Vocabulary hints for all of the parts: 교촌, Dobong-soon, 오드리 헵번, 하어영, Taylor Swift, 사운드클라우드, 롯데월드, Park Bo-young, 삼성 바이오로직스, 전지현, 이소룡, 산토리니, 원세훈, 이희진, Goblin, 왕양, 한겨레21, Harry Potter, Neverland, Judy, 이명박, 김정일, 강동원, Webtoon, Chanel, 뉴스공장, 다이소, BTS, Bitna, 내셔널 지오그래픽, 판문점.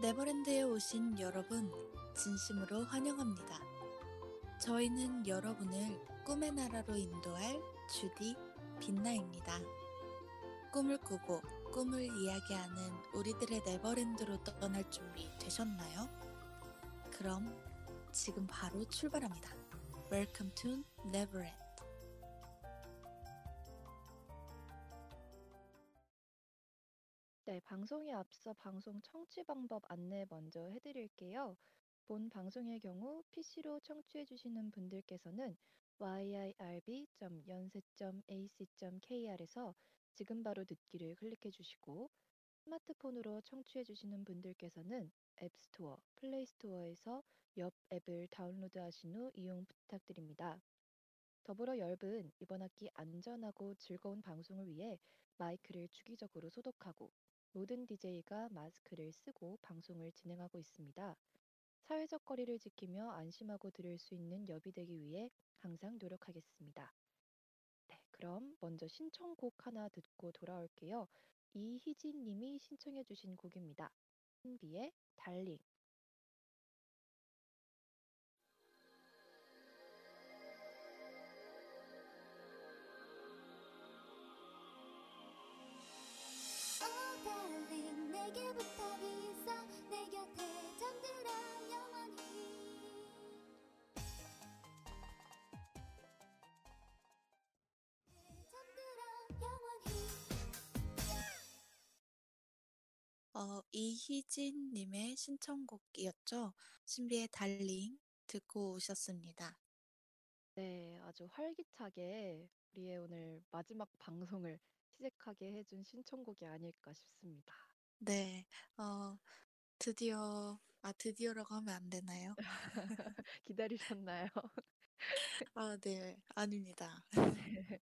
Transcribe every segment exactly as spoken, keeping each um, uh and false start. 네버랜드에 오신 여러분, 진심으로 환영합니다. 저희는 여러분을 꿈의 나라로 인도할 주디, 빛나입니다. 꿈을 꾸고 꿈을 이야기하는 우리들의 네버랜드로 떠날 준비 되셨나요? 그럼 지금 바로 출발합니다. Welcome to Neverland. 네, 방송에 앞서 방송 청취 방법 안내 먼저 해드릴게요. 본 방송의 경우 피씨로 청취해주시는 분들께서는 와이아이알비 점 연세 점 에이씨 점 케이알에서 지금 바로 듣기를 클릭해주시고, 스마트폰으로 청취해주시는 분들께서는 앱스토어, 플레이스토어에서 엽 앱을 다운로드하신 후 이용 부탁드립니다. 더불어 엷은 이번 학기 안전하고 즐거운 방송을 위해 마이크를 주기적으로 소독하고 모든 디제이가 마스크를 쓰고 방송을 진행하고 있습니다. 사회적 거리를 지키며 안심하고 들을 수 있는 엽이 되기 위해 항상 노력하겠습니다. 네, 그럼 먼저 신청곡 하나 듣고 돌아올게요. 이희진 님이 신청해 주신 곡입니다. 신비의 달링. 내게 부탁이 있어 내 곁에 잠들어 영원히. 잠들어 영원히. 어, 이희진 님의 신청곡이었죠. 신비의 달링 듣고 오셨습니다. 네, 아주 활기차게 우리의 오늘 마지막 방송을 시작하게 해준 신청곡이 아닐까 싶습니다. 네, 어, 드디어, 아, 드디어라고 하면 안 되나요? 기다리셨나요? 아, 네, 아닙니다. 네.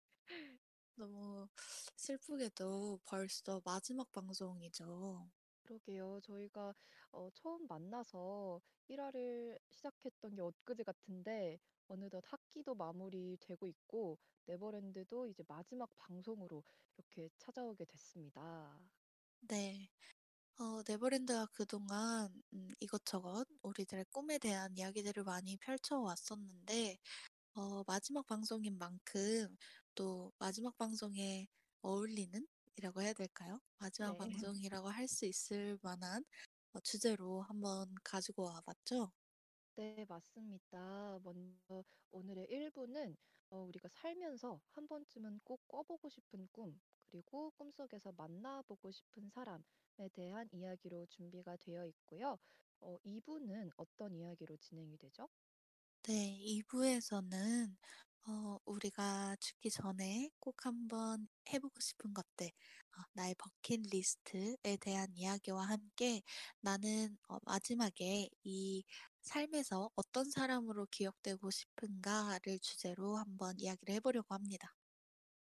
너무 슬프게도 벌써 마지막 방송이죠. 그러게요. 저희가 어, 처음 만나서 일 화를 시작했던 게 엊그제 같은데, 어느덧 학기도 마무리되고 있고, 네버랜드도 이제 마지막 방송으로 이렇게 찾아오게 됐습니다. 네, 어, 네버랜드가 그동안 음, 이것저것 우리들의 꿈에 대한 이야기들을 많이 펼쳐왔었는데, 어, 마지막 방송인 만큼 또 마지막 방송에 어울리는 이라고 해야 될까요? 마지막 네. 방송이라고 할 수 있을 만한 어, 주제로 한번 가지고 와봤죠? 네, 맞습니다. 먼저 오늘의 일 부는 어, 우리가 살면서 한 번쯤은 꼭 꿔보고 싶은 꿈, 그리고 꿈속에서 만나보고 싶은 사람에 대한 이야기로 준비가 되어 있고요. 어, 이 부는 어떤 이야기로 진행이 되죠? 네, 이 부에서는 어, 우리가 죽기 전에 꼭 한번 해보고 싶은 것들, 어, 나의 버킷리스트에 대한 이야기와 함께 나는 어, 마지막에 이 삶에서 어떤 사람으로 기억되고 싶은가를 주제로 한번 이야기를 해보려고 합니다.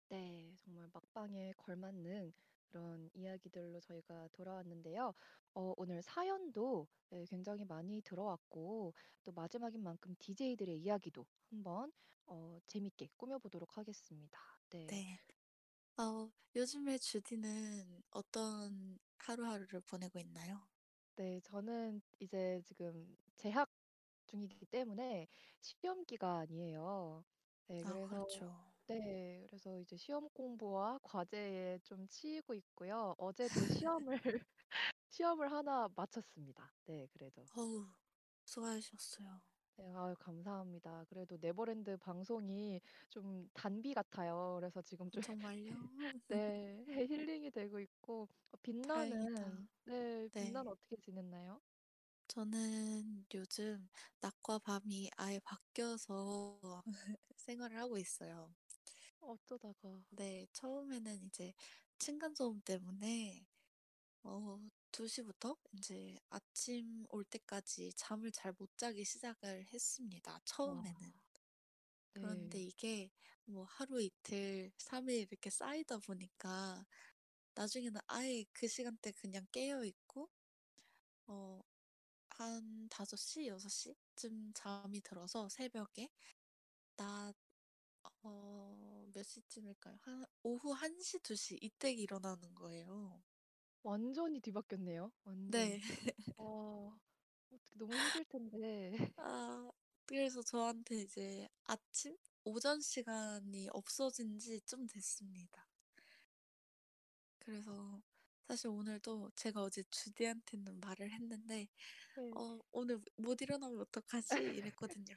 네, 정말 막방에 걸맞는 그런 이야기들로 저희가 돌아왔는데요. 어, 오늘 사연도 굉장히 많이 들어왔고, 또 마지막인 만큼 디제이들의 이야기도 한번 어, 재밌게 꾸며보도록 하겠습니다. 네. 네. 어, 요즘에 주디는 어떤 하루하루를 보내고 있나요? 네, 저는 이제 지금 재학 중이기 때문에 시험 기간이에요. 네, 그래서 아, 그렇죠. 네, 그래서 이제 시험 공부와 과제에 좀 치이고 있고요. 어제도 시험을 시험을 하나 마쳤습니다. 네, 그래도. 어우, 수고하셨어요. 네, 아유, 감사합니다. 그래도 네버랜드 방송이 좀 단비 같아요. 그래서 지금 좀 정말요? 네, 힐링이 되고 있고. 빛나는 네, 빛나는 네. 어떻게 지냈나요? 저는 요즘 낮과 밤이 아예 바뀌어서 생활을 하고 있어요. 어쩌다가. 네, 처음에는 이제 층간소음 때문에 어, 두 시부터 이제 아침 올 때까지 잠을 잘 못 자기 시작을 했습니다. 처음에는. 와. 그런데 네. 이게 뭐 하루 이틀, 삼 일 이렇게 쌓이다 보니까 나중에는 아예 그 시간대 그냥 깨어있고, 어, 한 다섯 시, 여섯 시쯤 잠이 들어서 새벽에 낮 어, 몇 시쯤일까요? 한, 오후 한 시, 두 시 이때 일어나는 거예요. 완전히 뒤바뀌었네요. 완전. 네. 와, 어떻게 너무 힘들 텐데. 아, 그래서 저한테 이제 아침? 오전 시간이 없어진 지 좀 됐습니다. 그래서 사실 오늘도 제가 어제 주디한테는 말을 했는데, 네. 어, 오늘 못 일어나면 어떡하지? 이랬거든요.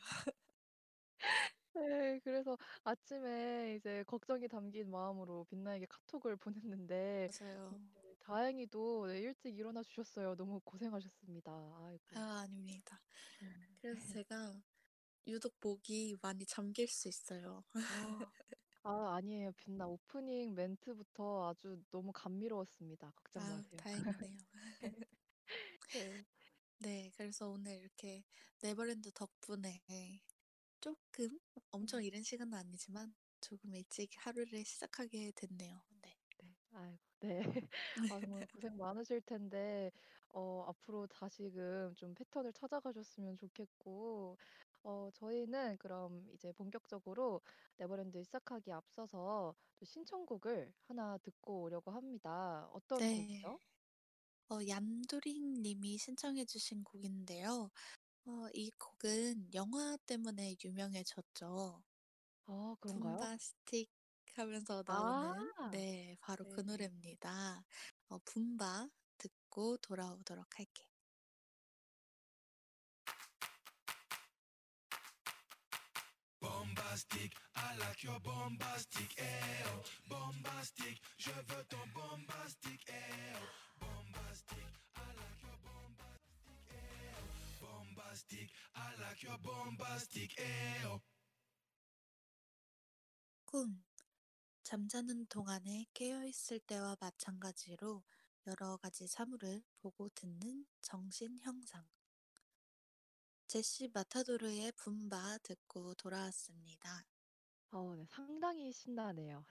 네, 그래서 아침에 이제 걱정이 담긴 마음으로 빛나에게 카톡을 보냈는데, 맞아요. 네, 다행히도 네, 일찍 일어나 주셨어요. 너무 고생하셨습니다. 아이고. 아, 아닙니다. 음. 그래서 제가 유독 목이 많이 잠길 수 있어요. 아, 아, 아니에요. 빛나 오프닝 멘트부터 아주 너무 감미로웠습니다. 걱정 아, 마세요. 다행이네요. 네. 네, 그래서 오늘 이렇게 네버랜드 덕분에 조금, 엄청 이른 시간은 아니지만 조금 일찍 하루를 시작하게 됐네요. 네. 네. 아이고, 네. 아, 정말 고생 많으실 텐데, 어, 앞으로 다시금 좀 패턴을 찾아가셨으면 좋겠고, 어, 저희는 그럼 이제 본격적으로 네버랜드 시작하기 앞서서 또 신청곡을 하나 듣고 오려고 합니다. 어떤 네. 곡이죠? 어, 얌두링 님이 신청해 주신 곡인데요. 어, 이 곡은 영화 때문에 유명해졌죠. 아, 그런가요? 붐바스틱 하면서 나오는 아~ 네, 바로 네. 그 노래입니다. 어, 붐바 듣고 돌아오도록 할게요. Bombastic, I like your bombastic air. Bombastic, je veux ton bombastic air. Bombastic, I like your bombastic air. Bombastic, I like your bombastic air. 꿈. 잠자는 동안에 깨어있을 때와 마찬가지로 여러 가지 사물을 보고 듣는 정신 형상. 제시 마타도르의 붐바 듣고 돌아왔습니다. 어, 네, 상당히 신나네요.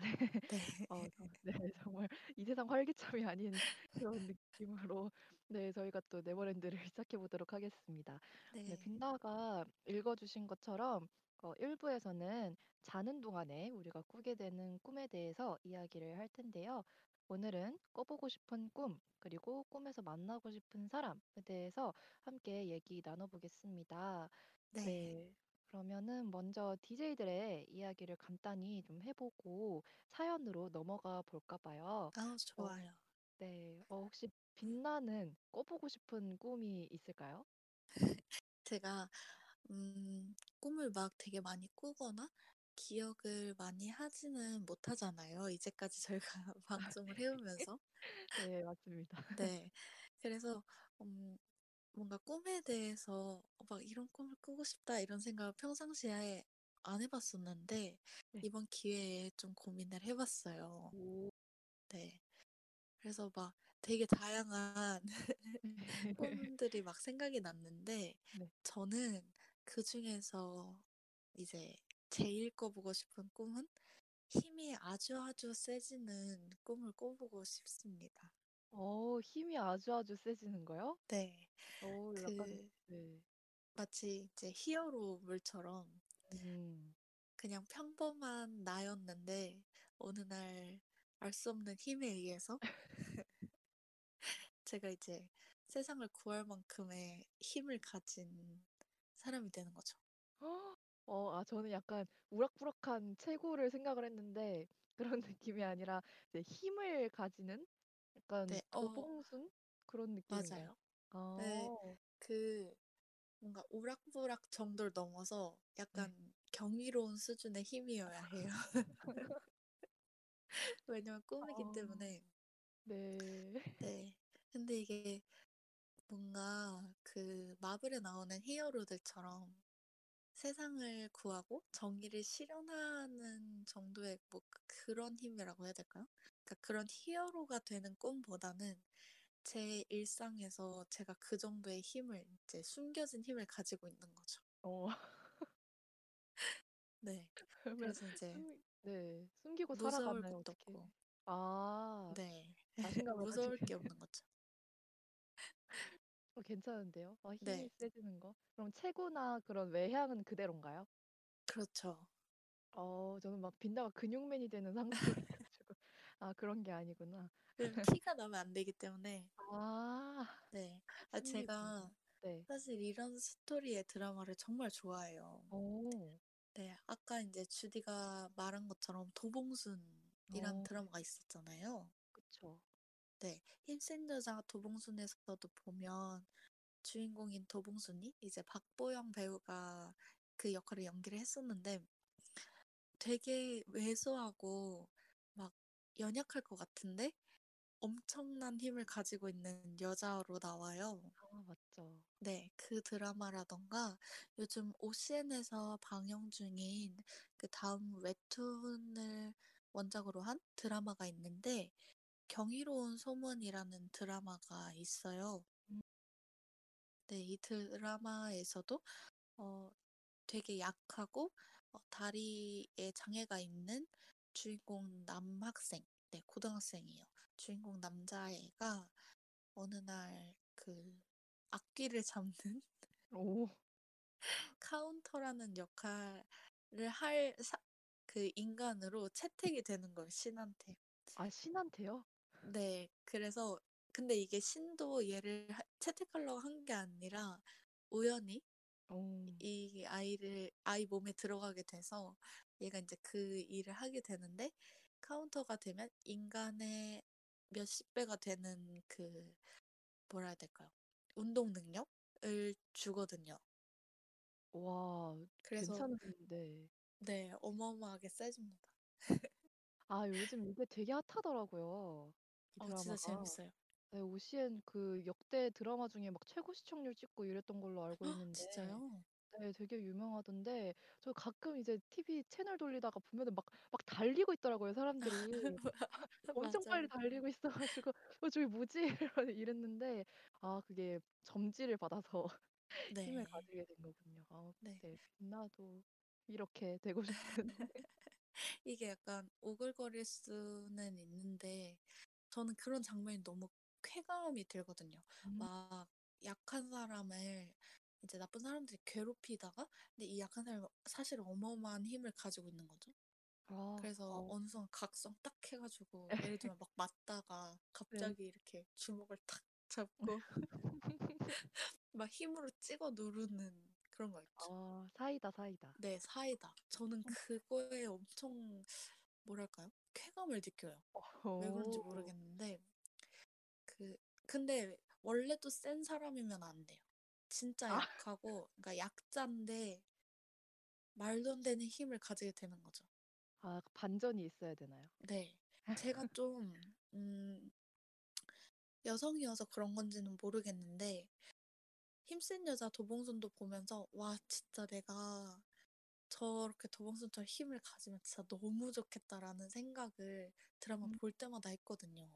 네. 어, 네, 정말 이 세상 활기참이 아닌 그런 느낌으로 네, 저희가 또 네버랜드를 시작해 보도록 하겠습니다. 네. 네, 빛나가 읽어주신 것처럼 어, 일 부에서는 자는 동안에 우리가 꾸게 되는 꿈에 대해서 이야기를 할 텐데요. 오늘은 꿔보고 싶은 꿈, 그리고 꿈에서 만나고 싶은 사람에 대해서 함께 얘기 나눠보겠습니다. 네. 네. 그러면은 먼저 디제이들의 이야기를 간단히 좀 해보고 사연으로 넘어가 볼까 봐요. 아, 좋아요. 어, 네. 어, 혹시 빛나는 꿔보고 싶은 꿈이 있을까요? 제가 음, 꿈을 막 되게 많이 꾸거나 기억을 많이 하지는 못하잖아요. 이제까지 저희가 방송을 해오면서. 네, 맞습니다. 네, 그래서 음, 뭔가 꿈에 대해서 막 이런 꿈을 꾸고 싶다 이런 생각을 평상시에 안 해봤었는데 네. 이번 기회에 좀 고민을 해봤어요. 오. 네, 그래서 막 되게 다양한 꿈들이 막 생각이 났는데 네. 저는 그 중에서 이제 제일 꿔보고 싶은 꿈은 힘이 아주 아주 세지는 꿈을 꿔보고 싶습니다. 어, 힘이 아주 아주 세지는 거요? 네. 오, 그 약간, 네. 마치 이제 히어로물처럼 음. 그냥 평범한 나였는데 어느 날 알 수 없는 힘에 의해서 제가 이제 세상을 구할 만큼의 힘을 가진 사람이 되는 거죠. 어, 아, 저는 약간 우락부락한 최고를 생각을 했는데 그런 느낌이 아니라 이제 힘을 가지는 약간 네, 도봉순 어, 그런 느낌이에요. 맞아요. 네, 그 뭔가 우락부락 정도를 넘어서 약간 네. 경이로운 수준의 힘이어야 해요. 왜냐면 꿈이기 어, 때문에. 네. 네. 근데 이게 뭔가 그 마블에 나오는 히어로들처럼 세상을 구하고 정의를 실현하는 정도의 뭐 그런 힘이라고 해야 될까요? 그러니까 그런 히어로가 되는 꿈보다는 제 일상에서 제가 그 정도의 힘을 이제 숨겨진 힘을 가지고 있는 거죠. 어. 네. 그래서 이제 네 숨기고 살아가는 것도 없고. 아. 네. 무서울 게 없는 거죠. 어, 괜찮은데요? 아, 힘이 네. 세지는 거? 그럼 체구나 그런 외향은 그대로인가요? 그렇죠. 어, 저는 막 빛나가 근육맨이 되는 상상을 해가지고 아, 그런 게 아니구나. 그 티가 나면 안 되기 때문에. 아, 네. 아, 제가 네. 사실 이런 스토리의 드라마를 정말 좋아해요. 오, 네. 아까 이제 주디가 말한 것처럼 도봉순이라는 오, 드라마가 있었잖아요. 그쵸. 네. 힘센 여자 도봉순에서도 보면 주인공인 도봉순이 이제 박보영 배우가 그 역할을 연기를 했었는데 되게 왜소하고 막 연약할 것 같은데 엄청난 힘을 가지고 있는 여자로 나와요. 아, 맞죠. 네, 그 드라마라던가 요즘 오씨엔에서 방영 중인 그 다음 웹툰을 원작으로 한 드라마가 있는데 경이로운 소문이라는 드라마가 있어요. 음. 네, 이 드라마에서도 어, 되게 약하고 어, 다리에 장애가 있는 주인공 남학생, 네, 고등학생이에요. 주인공 남자애가 어느 날 그 악귀를 잡는 오. 카운터라는 역할을 할 그 인간으로 채택이 되는 거예요, 신한테. 아, 신한테요? 네, 그래서 근데 이게 신도 얘를 하, 채택하려고 한 게 아니라 우연히 오. 이 아이를 아이 몸에 들어가게 돼서 얘가 이제 그 일을 하게 되는데 카운터가 되면 인간의 몇십 배가 되는 그 뭐라 해야 될까요? 운동 능력을 주거든요. 와, 그래서 괜찮은데. 네, 어마어마하게 세집니다. 아, 요즘 이게 되게 핫하더라고요. 이 어, 진짜 드라마가. 재밌어요. 네, 오씨엔 그 역대 드라마 중에 막 최고 시청률 찍고 이랬던 걸로 알고 있는데. 진짜요? 네, 되게 유명하던데 저 가끔 이제 티비 채널 돌리다가 보면은 막 막 달리고 있더라고요, 사람들이. 엄청 맞아. 빨리 달리고 있어가지고 어, 저게 뭐지? 이랬는데 아, 그게 점지를 받아서 네. 힘을 가지게 된 거군요. 아, 네. 네, 빛나도 이렇게 되고 싶은데. 이게 약간 오글거릴 수는 있는데 저는 그런 장면이 너무 쾌감이 들거든요. 음. 막 약한 사람을 이제 나쁜 사람들이 괴롭히다가 근데 이 약한 사람이 사실 어마어마한 힘을 가지고 있는 거죠. 아, 그래서 어. 어느 순간 각성 딱 해가지고 예를 들면 막 맞다가 갑자기 네. 이렇게 주먹을 탁 잡고 막 힘으로 찍어 누르는 그런 거 있죠. 아, 사이다 사이다. 네, 사이다. 저는 그거에 엄청 뭐랄까요? 쾌감을 느껴요. 오. 왜 그런지 모르겠는데 그 근데 원래 또 센 사람이면 안 돼요. 진짜 아. 약하고, 그러니까 약자인데 말도 안 되는 힘을 가지게 되는 거죠. 아, 반전이 있어야 되나요? 네, 제가 좀 음, 여성이어서 그런 건지는 모르겠는데 힘센 여자 도봉순도 보면서 와, 진짜 내가 저렇게 도봉순처럼 힘을 가지면 진짜 너무 좋겠다라는 생각을 드라마 음. 볼 때마다 했거든요.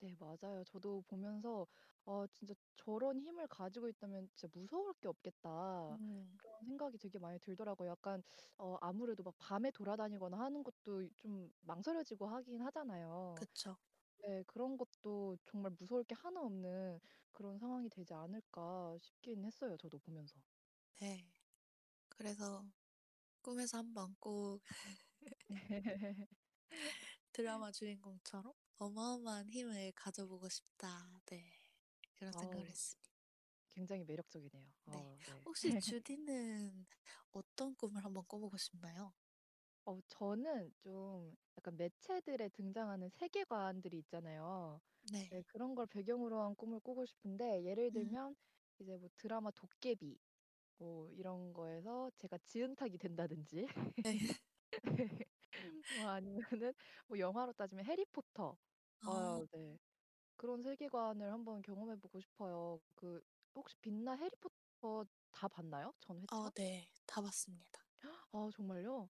네, 맞아요. 저도 보면서 아, 진짜 저런 힘을 가지고 있다면 진짜 무서울 게 없겠다. 음. 그런 생각이 되게 많이 들더라고요. 약간 어, 아무래도 막 밤에 돌아다니거나 하는 것도 좀 망설여지고 하긴 하잖아요. 그쵸. 네, 그런 것도 정말 무서울 게 하나 없는 그런 상황이 되지 않을까 싶긴 했어요. 저도 보면서. 네. 그래서 꿈에서 한번 꼭 드라마 주인공처럼 어마어마한 힘을 가져보고 싶다. 네. 그런 생각을 어, 했습니다. 굉장히 매력적이네요. 네. 어, 네. 혹시 주디는 어떤 꿈을 한번 꿔보고 싶나요? 어, 저는 좀 약간 매체들에 등장하는 세계관들이 있잖아요. 네. 네, 그런 걸 배경으로 한 꿈을 꾸고 싶은데 예를 들면 음. 이제 뭐 드라마 도깨비 뭐 이런 거에서 제가 지은탁이 된다든지 네. 뭐 아니면은 뭐 영화로 따지면 해리포터 어, 어. 네. 그런 세계관을 한번 경험해보고 싶어요. 그 혹시 빛나 해리포터 다 봤나요? 전 회차? 어, 네, 다 봤습니다. 아, 정말요?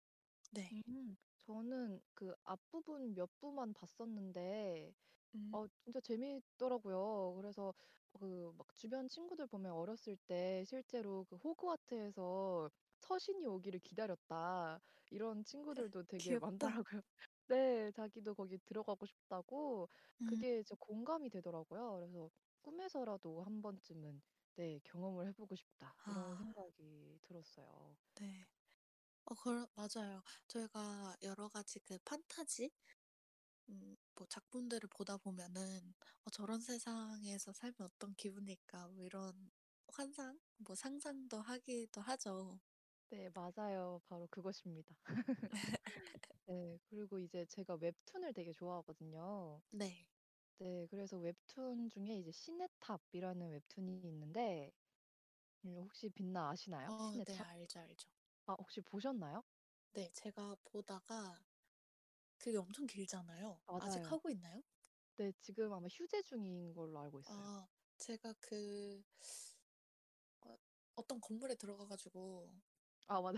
네. 음, 저는 그 앞부분 몇 부만 봤었는데 음. 어, 진짜 재밌더라고요. 그래서 그 막 주변 친구들 보면 어렸을 때 실제로 그 호그와트에서 서신이 오기를 기다렸다 이런 친구들도 되게 귀엽다. 많더라고요. 네, 자기도 거기 들어가고 싶다고 음. 그게 좀 공감이 되더라고요. 그래서 꿈에서라도 한 번쯤은 네, 경험을 해보고 싶다 이런 아. 생각이 들었어요. 네, 어, 그러, 맞아요. 저희가 여러 가지 그 판타지 음, 뭐 작품들을 보다 보면은 어, 저런 세상에서 살면 어떤 기분일까 뭐 이런 환상, 뭐 상상도 하기도 하죠. 네, 맞아요. 바로 그것입니다. 네, 그리고 이제 제가 웹툰을 되게 좋아하거든요. 네, 네, 그래서 웹툰 중에 이제 시네탑이라는 웹툰이 있는데, 음, 혹시 빛나 아시나요? 어, 네, 시네탑? 알죠, 알죠. 아, 혹시 보셨나요? 네, 제가 보다가 그게 엄청 길잖아요. 아직 맞아요. 하고 있나요? 네, 지금 아마 휴재 중인 걸로 알고 있어요. 아, 제가 그 어, 어떤 건물에 들어가가지고 아, 맞아요.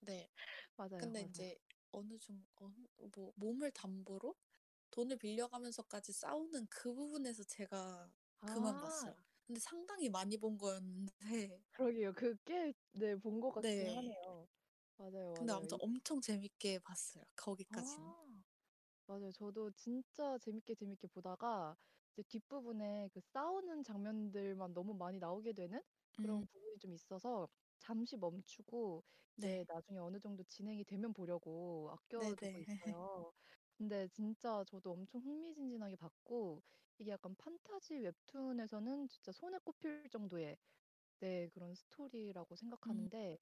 네, 맞아요. 근데 맞아요. 이제 어느 정도 뭐 몸을 담보로 돈을 빌려가면서까지 싸우는 그 부분에서 제가 그만 아, 봤어요. 근데 상당히 많이 본 거였는데 그러게요. 그게 네, 본 것 같긴 네. 하네요. 맞아요, 근데 맞아요. 아무튼 이- 엄청 재밌게 봤어요. 거기까지는. 아, 맞아요. 저도 진짜 재밌게 재밌게 보다가 이제 뒷부분에 그 싸우는 장면들만 너무 많이 나오게 되는 그런 음, 부분이 좀 있어서 잠시 멈추고 이제 네, 나중에 어느 정도 진행이 되면 보려고 아껴두고 네네. 있어요. 근데 진짜 저도 엄청 흥미진진하게 봤고 이게 약간 판타지 웹툰에서는 진짜 손에 꼽힐 정도의 네, 그런 스토리라고 음, 생각하는데,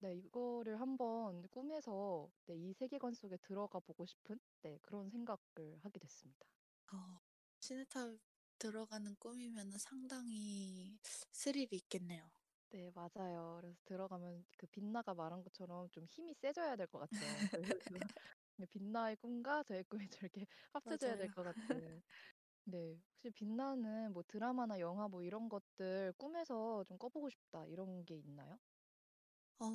네, 이거를 한번 꿈에서 네, 이 세계관 속에 들어가 보고 싶은 네, 그런 생각을 하게 됐습니다. 어, 시네탑 들어가는 꿈이면 상당히 스릴이 있겠네요. 네, 맞아요. 그래서 들어가면 그 빛나가 말한 것처럼 좀 힘이 세져야 될 것 같죠. 그래서 빛나의 꿈과 저의 꿈이 저렇게 합쳐져야 될 맞아요. 것 같은. 네, 혹시 빛나는 뭐 드라마나 영화 뭐 이런 것들 꿈에서 좀 꿔보고 싶다 이런 게 있나요? 어,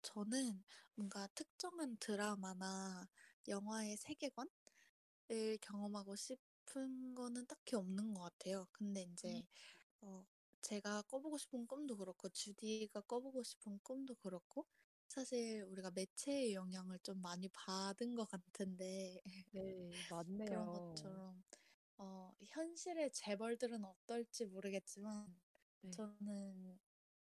저는 뭔가 특정한 드라마나 영화의 세계관을 경험하고 싶은 거는 딱히 없는 것 같아요. 근데 음. 이제 어, 제가 꿔보고 싶은 꿈도 그렇고, 주디가 꿔보고 싶은 꿈도 그렇고, 사실 우리가 매체의 영향을 좀 많이 받은 것 같은데, 네, 그런 맞네요. 것처럼, 어, 현실의 재벌들은 어떨지 모르겠지만, 네. 저는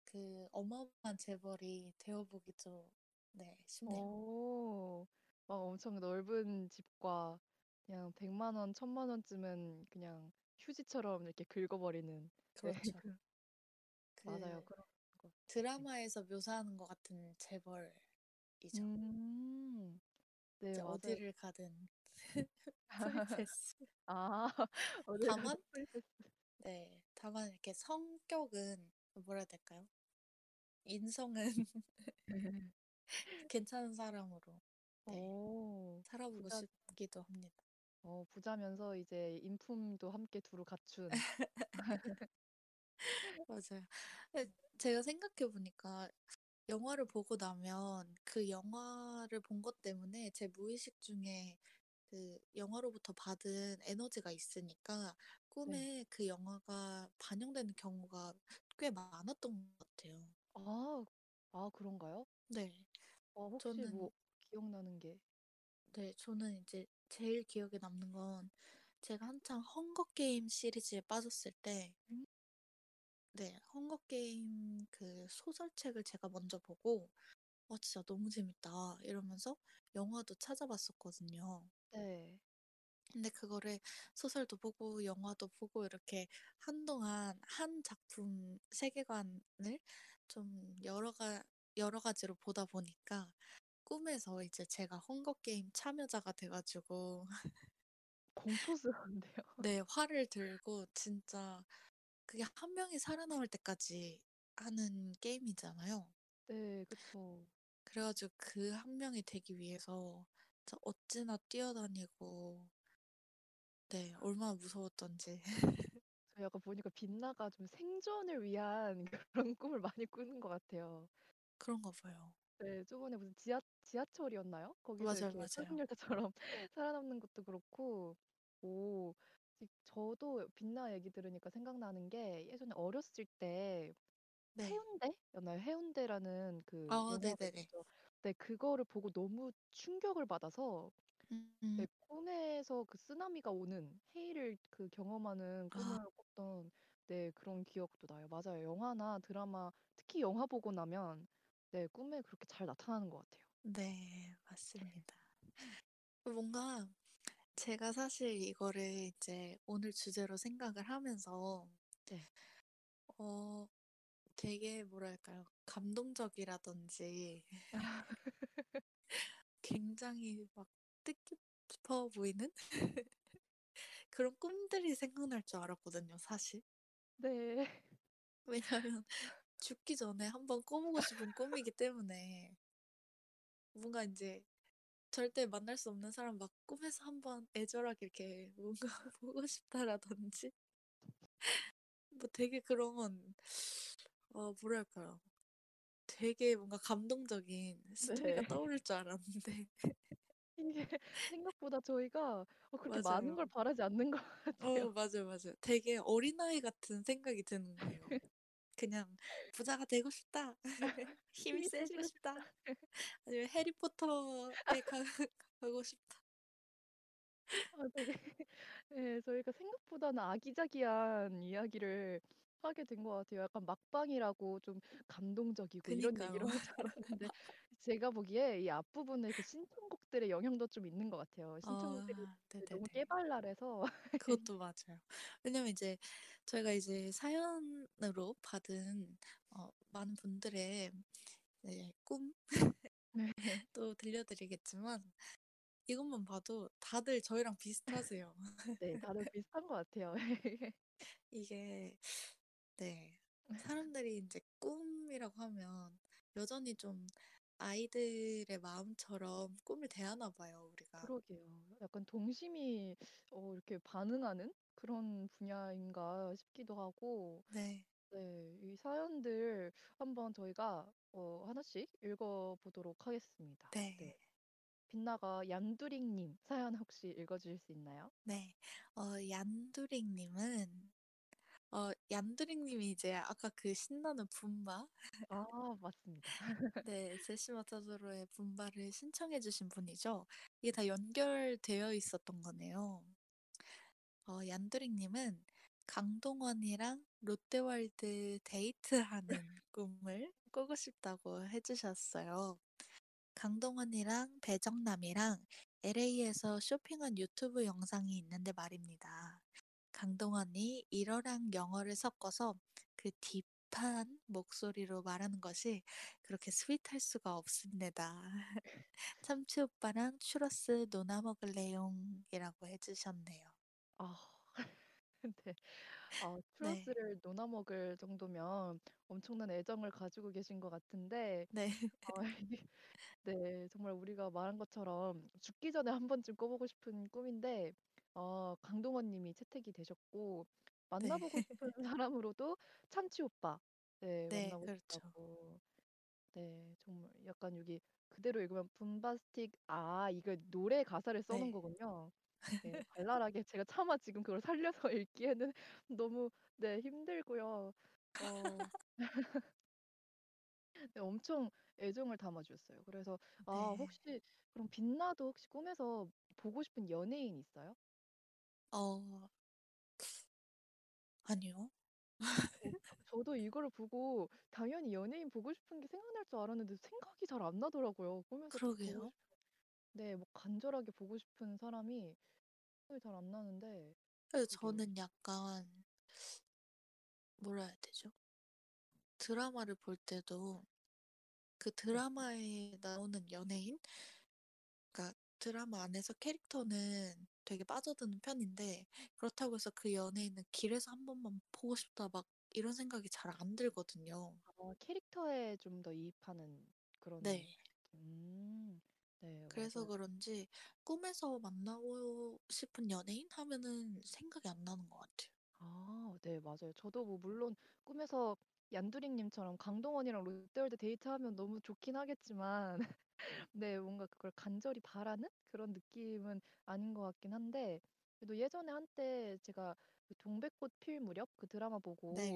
그 어마어마한 재벌이 되어보기 좀, 네, 싶네요. 오, 막 엄청 넓은 집과 그냥 백만 원, 천만 원쯤은 그냥 휴지처럼 이렇게 긁어버리는. 네, 그렇죠. 그- 맞아요. 그 그런 거. 네. 드라마에서 묘사하는 것 같은 재벌이죠. 음, 네, 이제 맞아요. 어디를 가든 프리패스. 아, 어딜 가든 다만, 프린세스. 네, 다만 이렇게 성격은 뭐라 해야 될까요? 인성은 괜찮은 사람으로 네, 오, 살아보고 부자, 싶기도 합니다. 어, 부자면서 이제 인품도 함께 두루 갖춘. 맞아요. 근데 제가 생각해 보니까 영화를 보고 나면 그 영화를 본 것 때문에 제 무의식 중에 그 영화로부터 받은 에너지가 있으니까 네. 꿈에 그 영화가 반영되는 경우가 꽤 많았던 것 같아요. 아, 아, 그런가요? 네, 어, 혹시 뭐 저는 기억나는 게. 네, 저는 이제 제일 기억에 남는 건 제가 한창 헝거 게임 시리즈에 빠졌을 때, 음, 네, 헝거 게임 그 소설책을 제가 먼저 보고, 어, 진짜 너무 재밌다 이러면서 영화도 찾아봤었거든요. 네. 근데 그거를 소설도 보고 영화도 보고 이렇게 한동안 한 작품 세계관을 좀 여러 가 여러 가지로 보다 보니까 꿈에서 이제 제가 헝거 게임 참여자가 돼가지고 공포스러운데요. 네, 활을 들고 진짜 그게 한 명이 살아남을 때까지 하는 게임이잖아요. 네, 그쵸. 그래가지고 그 한 명이 되기 위해서 저 어찌나 뛰어다니고, 네, 얼마나 무서웠던지. 저 약간 보니까 빛나가 좀 생존을 위한 그런 꿈을 많이 꾸는 것 같아요. 그런가 봐요. 네, 저번에 무슨 지하, 지하철이었나요? 거기서 맞아요, 이렇게 맞아요. 평신도처럼 살아남는 것도 그렇고, 오, 지- 저도 빛나 얘기 들으니까 생각나는 게 예전에 어렸을 때 네. 해운대였나요? 해운대라는 그 아, 영화가 네네네. 있었죠. 근데 그거를 보고 너무 충격을 받아서 음, 네, 음. 꿈에서 그 쓰나미가 오는 해일을 그 경험하는 아, 꿈을 꿨던 네, 그런 기억도 나요. 맞아요. 영화나 드라마, 특히 영화 보고 나면 네, 꿈에 그렇게 잘 나타나는 것 같아요. 네, 맞습니다. 뭔가 제가 사실 이거를 이제 오늘 주제로 생각을 하면서 네. 어, 되게 뭐랄까요? 감동적이라든지 굉장히 막 뜻깊어 보이는 그런 꿈들이 생각날 줄 알았거든요, 사실. 네. 왜냐하면 죽기 전에 한번 꿔보고 싶은 꿈이기 때문에 뭔가 이제 절대 만날 수 없는 사람 막 꿈에서 한번 애절하게 이렇게 뭔가 보고 싶다라든지 뭐 되게 그런 어 뭐랄까요 되게 뭔가 감동적인 스토리가 네. 떠오를 줄 알았는데 이게 생각보다 저희가 어, 그렇게 맞아요. 많은 걸 바라지 않는 것 같아요. 어, 맞아요 맞아요 되게 어린아이 같은 생각이 드는 거예요. 그냥 부자가 되고 싶다. 힘이 세지고 싶다. 아니면 해리포터에 가고 싶다. 아, 되게, 네, 저희가 생각보다는 아기자기한 이야기를 하게 된 것 같아요. 약간 막방이라고 좀 감동적이고 그러니까요. 이런 얘기를 잘하는데 제가 보기에 이 앞부분에 그 신청곡들의 영향도 좀 있는 것 같아요. 신청곡들이 아, 너무 깨발랄해서 그것도 맞아요. 왜냐면 이제 저희가 이제 사연으로 받은 어, 많은 분들의 네, 꿈 또 들려드리겠지만 이것만 봐도 다들 저희랑 비슷하세요. 네, 다들 비슷한 것 같아요. 이게 네 사람들이 이제 꿈이라고 하면 여전히 좀 아이들의 마음처럼 꿈을 대하나 봐요 우리가. 그러게요. 약간 동심이 어, 이렇게 반응하는 그런 분야인가 싶기도 하고. 네. 네, 이 사연들 한번 저희가 어, 하나씩 읽어보도록 하겠습니다. 네. 네. 빛나가 얀두링님 사연 혹시 읽어주실 수 있나요? 네. 어, 얀두링님은 어, 얀두링님이 이제 아까 그 신나는 분바 아 맞습니다. 네, 제시 마타도로의 분바를 신청해 주신 분이죠. 이게 다 연결되어 있었던 거네요. 어, 얀두링님은 강동원이랑 롯데월드 데이트하는 꿈을 꾸고 싶다고 해주셨어요. 강동원이랑 배정남이랑 엘에이에서 쇼핑한 유튜브 영상이 있는데 말입니다. 강동원이 일어랑 영어를 섞어서 그 딥한 목소리로 말하는 것이 그렇게 스윗할 수가 없습니다. 참치 오빠랑 추러스 논아 먹을래용 이라고 해주셨네요. 아, 네. 아, 추러스를 네. 논아 먹을 정도면 엄청난 애정을 가지고 계신 것 같은데 네. 어, 네, 정말 우리가 말한 것처럼 죽기 전에 한 번쯤 꿔보고 싶은 꿈인데 어, 강동원 님이 채택이 되셨고 만나보고 네. 싶은 사람으로도 참치 오빠 네, 네 만나고 그렇죠. 싶다고 네, 정말 약간 여기 그대로 읽으면 붐바스틱 아, 이거 노래 가사를 써놓은 네. 거군요. 네, 발랄하게 제가 차마 지금 그걸 살려서 읽기에는 너무 네, 힘들고요. 어, 네, 엄청 애정을 담아주셨어요. 그래서 아, 네. 혹시 그럼 빛나도 혹시 꿈에서 보고 싶은 연예인 있어요? 어, 아니요. 저, 저도 이거를 보고 당연히 연예인 보고 싶은 게 생각날 줄 알았는데 생각이 잘 안 나더라고요. 꿈에서 그러게요. 보고 싶은, 네, 뭐 간절하게 보고 싶은 사람이 생각이 잘 안 나는데 그래서 저는 약간 뭐라 해야 되죠? 드라마를 볼 때도 그 드라마에 나오는 연예인? 그러니까 드라마 안에서 캐릭터는 되게 빠져드는 편인데 그렇다고 해서 그 연예인은 길에서 한 번만 보고 싶다 막 이런 생각이 잘 안 들거든요. 어, 캐릭터에 좀 더 이입하는 그런 네. 음, 네 그래서 맞아요. 그런지 꿈에서 만나고 싶은 연예인 하면은 생각이 안 나는 것 같아요. 아, 네, 맞아요. 저도 뭐 물론 꿈에서 얀두링님처럼 강동원이랑 롯데월드 데이트하면 너무 좋긴 하겠지만 네, 뭔가 그걸 간절히 바라는 그런 느낌은 아닌 것 같긴 한데 그래도 예전에 한때 제가 그 동백꽃 필 무렵 그 드라마 보고 네.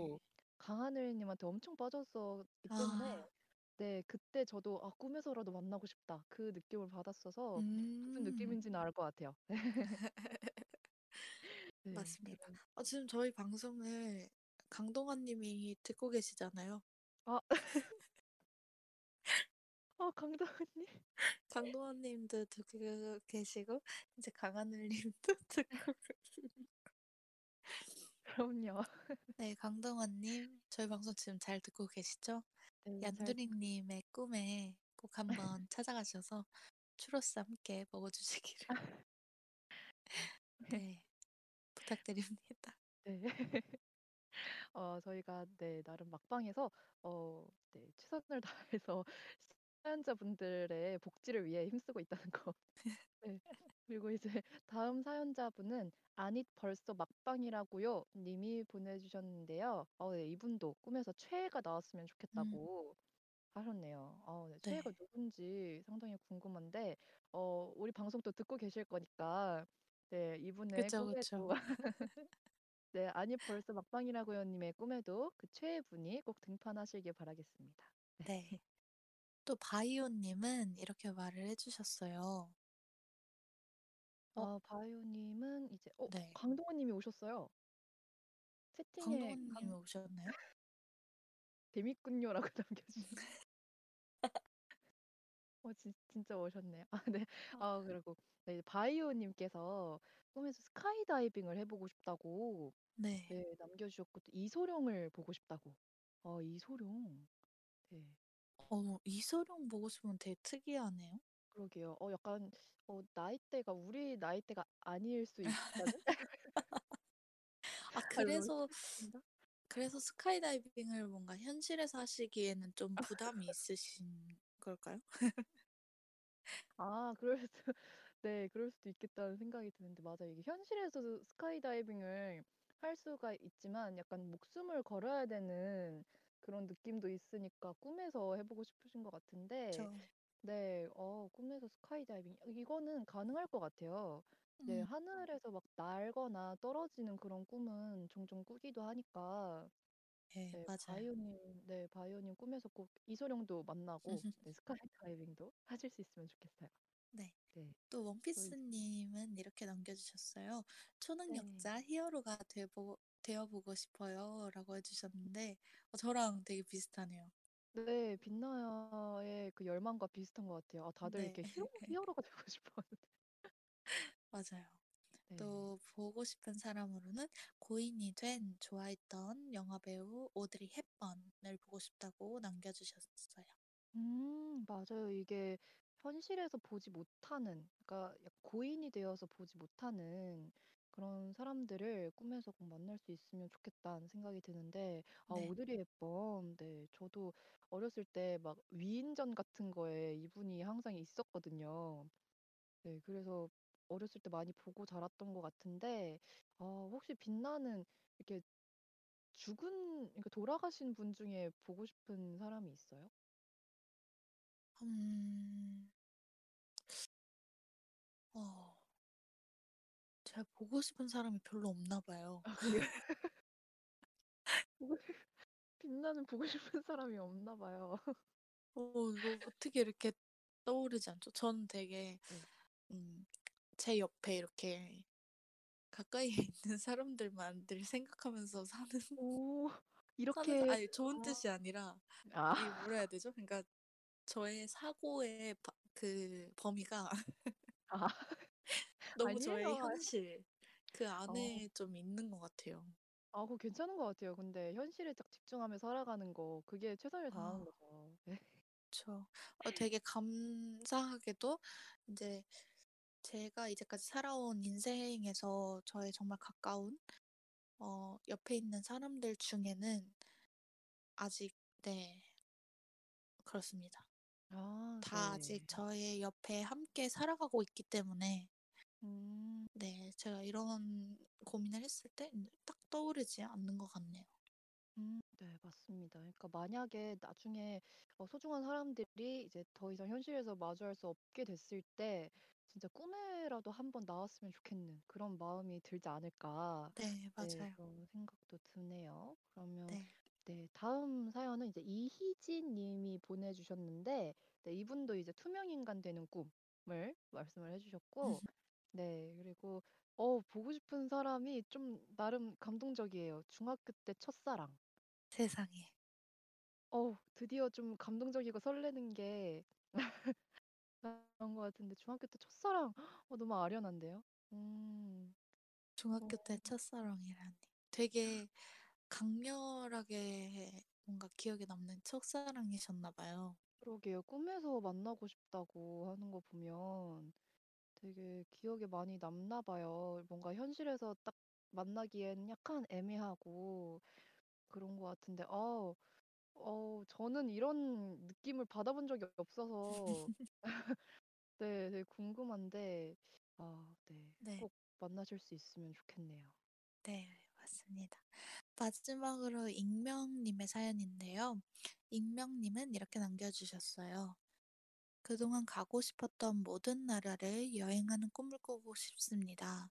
강하늘님한테 엄청 빠졌었기 때문에 아. 네, 그때 저도 아, 꿈에서라도 만나고 싶다 그 느낌을 받았어서 음. 무슨 느낌인지는 알 것 같아요. 네, 맞습니다. 그럼... 아, 지금 저희 방송을 강동원 님이 듣고 계시잖아요. 아, 아 강동원님? 강동원님도 듣고 계시고 이제 강하늘님도 듣고 계시고. 그럼요. 네, 강동원님 저희 방송 지금 잘 듣고 계시죠? 네, 얀두링님의 잘... 꿈에 꼭 한번 찾아가셔서 추로스 함께 먹어주시기를 네 부탁드립니다. 네. 어, 저희가 네 나름 막방에서 어, 네, 최선을 다해서 사연자분들의 복지를 위해 힘쓰고 있다는 거. 네. 그리고 이제 다음 사연자분은 아니 벌써 막방이라고요 님이 보내주셨는데요. 어, 네, 이분도 꿈에서 최애가 나왔으면 좋겠다고 음. 하셨네요. 어, 네, 최애가 네. 누군지 상당히 궁금한데 어, 우리 방송도 듣고 계실 거니까 네 이분의 그쵸, 꿈에도 네, 아니 벌써 막방이라고요 님의 꿈에도 그 최애분이 꼭 등판하시길 바라겠습니다. 네. 네. 또 바이오님은 이렇게 말을 해주셨어요. 어, 어 바이오님은 이제 어 네. 강동원님이 오셨어요. 채팅에 강동원님이 강... 오셨나요? 재밌군요라고 남겨주셨어요. 어 진, 진짜 오셨네요. 아 네. 아 그리고 네, 바이오님께서 꿈에서 스카이다이빙을 해보고 싶다고 네, 네 남겨주셨고 또 이소룡을 보고 싶다고. 어 이소룡. 네. 어 이소룡 보고 싶으면 되게 특이하네요. 그러게요. 어 약간 어 나이대가 우리 나이대가 아닐 수 있다는. 아 그래서 그래서 스카이다이빙을 뭔가 현실에서 하시기에는 좀 부담이 있으신 걸까요? 아 그럴 수 네 그럴 수도 있겠다는 생각이 드는데 맞아 이게 현실에서도 스카이다이빙을 할 수가 있지만 약간 목숨을 걸어야 되는 그런 느낌도 있으니까 꿈에서 해보고 싶으신 것 같은데 그쵸. 네, 어, 꿈에서 스카이다이빙 이거는 가능할 것 같아요. 네, 음. 하늘에서 막 날거나 떨어지는 그런 꿈은 종종 꾸기도 하니까 네, 네 맞아요. 바이오님, 네, 바이오님 꿈에서 꼭 이소룡도 만나고 네, 스카이다이빙도 하실 수 있으면 좋겠어요. 네. 네. 또 원피스님은 이렇게 남겨주셨어요. 초능력자 네. 히어로가 되보, 되어보고 싶어요 라고 해주셨는데 어, 저랑 되게 비슷하네요. 네, 빛나야의 그 열망과 비슷한 것 같아요. 아, 다들 네. 이렇게 히어로, 히어로가 되고 싶었는데 맞아요. 네. 또 보고 싶은 사람으로는 고인이 된 좋아했던 영화배우 오드리 헵번을 보고 싶다고 남겨주셨어요. 음, 맞아요. 이게 현실에서 보지 못하는, 그러니까 고인이 되어서 보지 못하는 그런 사람들을 꿈에서 꼭 만날 수 있으면 좋겠다는 생각이 드는데 아 네. 오드리 헵번, 네 저도 어렸을 때 막 위인전 같은 거에 이분이 항상 있었거든요. 네 그래서 어렸을 때 많이 보고 자랐던 것 같은데 아 혹시 빛나는 이렇게 죽은 그러니까 돌아가신 분 중에 보고 싶은 사람이 있어요? 음, 어, 제가 보고 싶은 사람이 별로 없나 봐요. 빛나는 보고 싶은 사람이 없나 봐요. 어, 뭐 어떻게 이렇게 떠오르지 않죠? 저는 되게 음, 제 옆에 이렇게 가까이 있는 사람들만 늘 생각하면서 사는. 오, 이렇게 사는, 아니 좋은 어. 뜻이 아니라 아. 이게 뭐라 해야 되죠? 그러니까. 저의 사고의 바, 그 범위가 아. 너무 아니에요. 저의 현실 그 안에 어. 좀 있는 것 같아요. 아, 그거 괜찮은 것 같아요. 근데 현실에 딱 집중하며 살아가는 거 그게 최선을 다하는 아. 거죠. 그렇죠. 어, 되게 감사하게도 이제 제가 이제까지 살아온 인생에서 저의 정말 가까운 어, 옆에 있는 사람들 중에는 아직 네 그렇습니다. 아, 다 네. 아직 저의 옆에 함께 살아가고 있기 때문에 음. 네 제가 이런 고민을 했을 때 딱 떠오르지 않는 것 같네요. 음, 네 맞습니다. 그러니까 만약에 나중에 소중한 사람들이 이제 더 이상 현실에서 마주할 수 없게 됐을 때 진짜 꿈에라도 한번 나왔으면 좋겠는 그런 마음이 들지 않을까. 네 맞아요. 네, 그런 생각도 드네요. 그러면. 네. 네, 다음 사연은 이제 이희진 님이 보내주셨는데, 네, 이분도 이제 투명인간 되는 꿈을 말씀을 해주셨고, 네, 그리고, 어, 보고 싶은 사람이 좀 나름 감동적이에요. 중학교 때 첫사랑. 세상에. 어, 드디어 좀 감동적이고 설레는 게 나온 것 같은데 중학교 때 첫사랑 어, 너무 아련한데요? 음, 어, 중학교 때 첫사랑이라니. 되게 강렬하게 뭔가 기억에 남는 첫사랑이셨나 봐요. 그러게요. 꿈에서 만나고 싶다고 하는 거 보면 되게 기억에 많이 남나 봐요. 뭔가 현실에서 딱 만나기엔 약간 애매하고 그런 것 같은데, 어, 어, 저는 이런 느낌을 받아본 적이 없어서 네, 되게 궁금한데, 아, 네, 네, 꼭 만나실 수 있으면 좋겠네요. 네, 맞습니다. 마지막으로 익명님의 사연인데요. 익명님은 이렇게 남겨주셨어요. 그동안 가고 싶었던 모든 나라를 여행하는 꿈을 꾸고 싶습니다.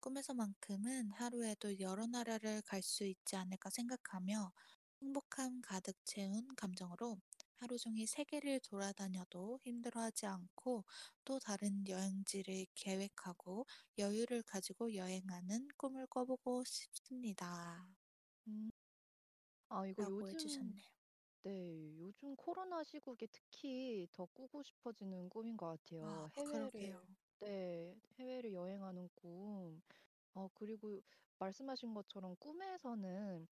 꿈에서만큼은 하루에도 여러 나라를 갈 수 있지 않을까 생각하며 행복함 가득 채운 감정으로 하루 종일 세계를 돌아다녀도 힘들어하지 않고 또 다른 여행지를 계획하고 여유를 가지고 여행하는 꿈을 꿔보고 싶습니다. 음, 아, 이거 라고 요즘, 해주셨네요. 네, 요즘 코로나 시국에 특히 더 꾸고 싶어지는 꿈인 것 같아요. 아, 해외를, 그러게요. 네, 해외를 여행하는 꿈. 어, 그리고 말씀하신 것처럼 꿈에서는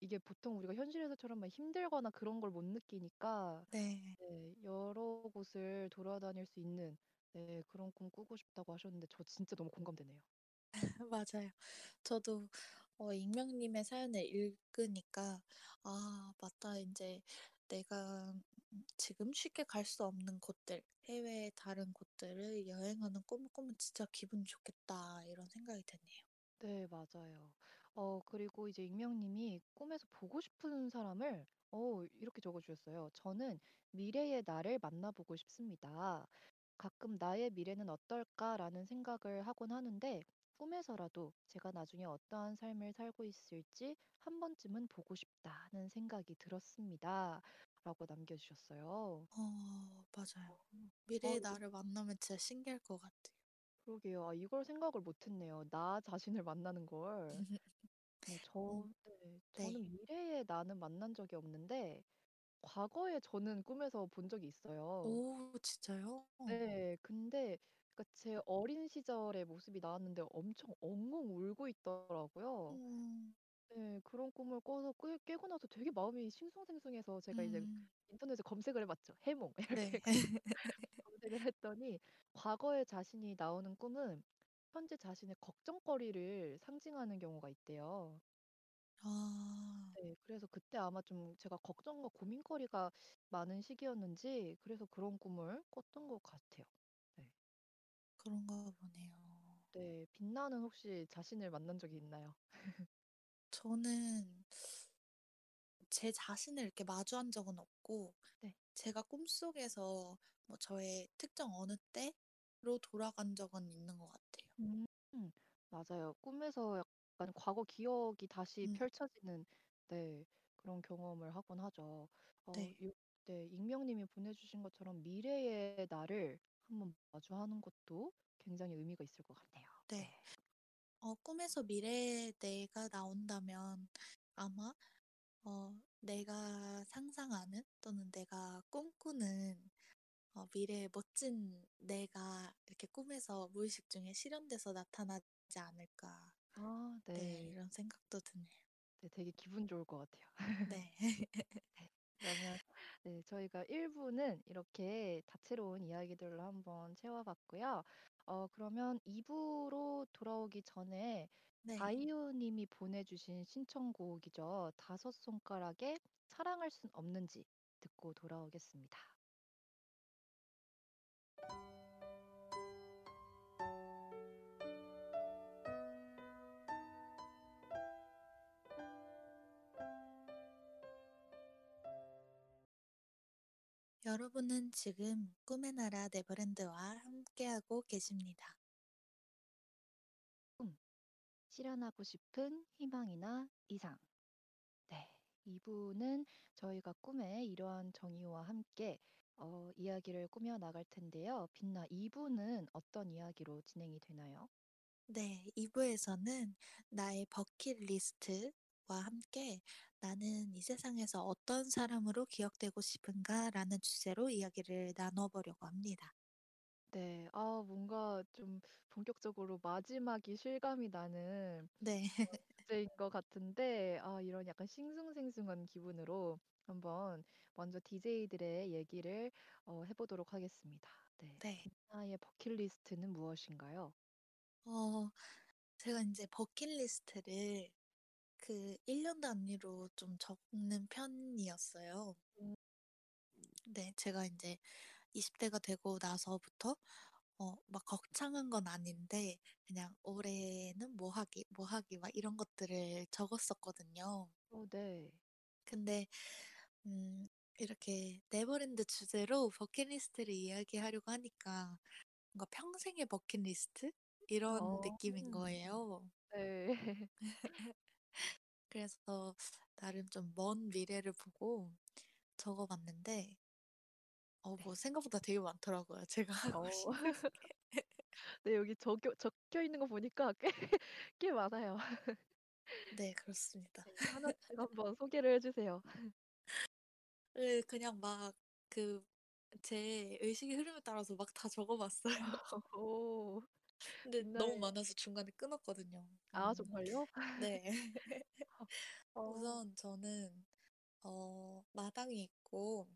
이게 보통 우리가 현실에서처럼 막 힘들거나 그런 걸 못 느끼니까 네. 네, 여러 곳을 돌아다닐 수 있는 네, 그런 꿈 꾸고 싶다고 하셨는데 저 진짜 너무 공감되네요. 맞아요. 저도 어, 익명님의 사연을 읽으니까, 아, 맞다. 이제 내가 지금 쉽게 갈 수 없는 곳들, 해외 다른 곳들을 여행하는 꿈을 꾸면 진짜 기분 좋겠다. 이런 생각이 드네요. 네, 맞아요. 어, 그리고 이제 익명님이 꿈에서 보고 싶은 사람을 어, 이렇게 적어주셨어요. 저는 미래의 나를 만나보고 싶습니다. 가끔 나의 미래는 어떨까라는 생각을 하곤 하는데 꿈에서라도 제가 나중에 어떠한 삶을 살고 있을지 한 번쯤은 보고 싶다는 생각이 들었습니다. 라고 남겨주셨어요. 어, 맞아요. 어, 미래의 이거 나를 만나면 진짜 신기할 것 같아요. 그러게요. 아, 이걸 생각을 못했네요. 나 자신을 만나는 걸. 네, 저, 음, 네, 네. 저는 미래에 나는 만난 적이 없는데, 과거에 저는 꿈에서 본 적이 있어요. 오, 진짜요? 네, 근데 그러니까 제 어린 시절의 모습이 나왔는데 엄청 엉엉 울고 있더라고요. 음, 네, 그런 꿈을 꿔서 꾸, 깨고 나서 되게 마음이 싱숭생숭해서 제가 이제 음, 인터넷에 검색을 해봤죠. 해몽 네. 이렇게 검색을 했더니 과거의 자신이 나오는 꿈은 현재 자신의 걱정거리를 상징하는 경우가 있대요. 아, 네, 그래서 그때 아마 좀 제가 걱정과 고민거리가 많은 시기였는지 그래서 그런 꿈을 꿨던 것 같아요. 네. 그런가 보네요. 네, 빛나는 혹시 자신을 만난 적이 있나요? 저는 제 자신을 이렇게 마주한 적은 없고, 네. 제가 꿈속에서 뭐 저의 특정 어느 때로 돌아간 적은 있는 것 같아요. 음, 맞아요. 꿈에서 약간 과거 기억이 다시 음, 펼쳐지는 네, 그런 경험을 하곤 하죠. 어, 네. 요- 네, 익명님이 보내주신 것처럼 미래의 나를 한번 마주하는 것도 굉장히 의미가 있을 것 같네요. 네. 네. 어, 꿈에서 미래의 내가 나온다면 아마 어, 내가 상상하는 또는 내가 꿈꾸는 어, 미래의 멋진 내가 이렇게 꿈에서 무의식 중에 실현돼서 나타나지 않을까. 아, 네, 네. 이런 생각도 드네요. 네, 되게 기분 좋을 것 같아요. 네. 네, 그러면 네, 저희가 일 부는 이렇게 다채로운 이야기들로 한번 채워봤고요. 어, 그러면 이 부로 돌아오기 전에 네. 아이유 님이 보내주신 신청곡이죠. 다섯 손가락에 사랑할 순 없는지 듣고 돌아오겠습니다. 여러분은 지금 꿈의 나라 네버랜드와 함께하고 계십니다. 꿈, 실현하고 싶은 희망이나 이상. 네, 이 부는 저희가 꿈의 이러한 정의와 함께 어, 이야기를 꾸며 나갈 텐데요. 빛나 이 부는 어떤 이야기로 진행이 되나요? 네, 이 부에서는 나의 버킷리스트, 함께 나는 이 세상에서 어떤 사람으로 기억되고 싶은가라는 주제로 이야기를 나눠보려고 합니다. 네, 아, 뭔가 좀 본격적으로 마지막이 실감이 나는 네, 주제인 것 같은데, 아, 이런 약간 싱숭생숭한 기분으로 한번 먼저 디제이들의 얘기를 어, 해보도록 하겠습니다. 네, 네. 빛나의 버킷리스트는 무엇인가요? 어, 제가 이제 버킷리스트를 그 일 년 단위로 좀 적는 편이었어요. 네, 제가 이제 이십 대가 되고 나서부터 어, 막 거창한 건 아닌데 그냥 올해는 뭐 하기, 뭐 하기 막 이런 것들을 적었었거든요. 어, 네. 근데 음, 이렇게 네버랜드 주제로 버킷리스트를 이야기하려고 하니까 뭔가 평생의 버킷리스트? 이런 어. 느낌인 거예요. 네. 그래서 나름 좀 먼 미래를 보고 적어봤는데 어, 뭐 네. 생각보다 되게 많더라고요. 제가 하고 싶은 게. 네, 여기 적혀, 적혀 있는 거 보니까 꽤, 꽤 많아요. 네, 그렇습니다. 네, 하나씩 한번 소개를 해주세요. 네, 그냥 막 그 제 의식의 흐름에 따라서 막 다 적어봤어요. 오. 근데 옛날에... 너무 많아서 중간에 끊었거든요. 아, 정말요? 네. 어... 우선 저는 어, 마당이 있고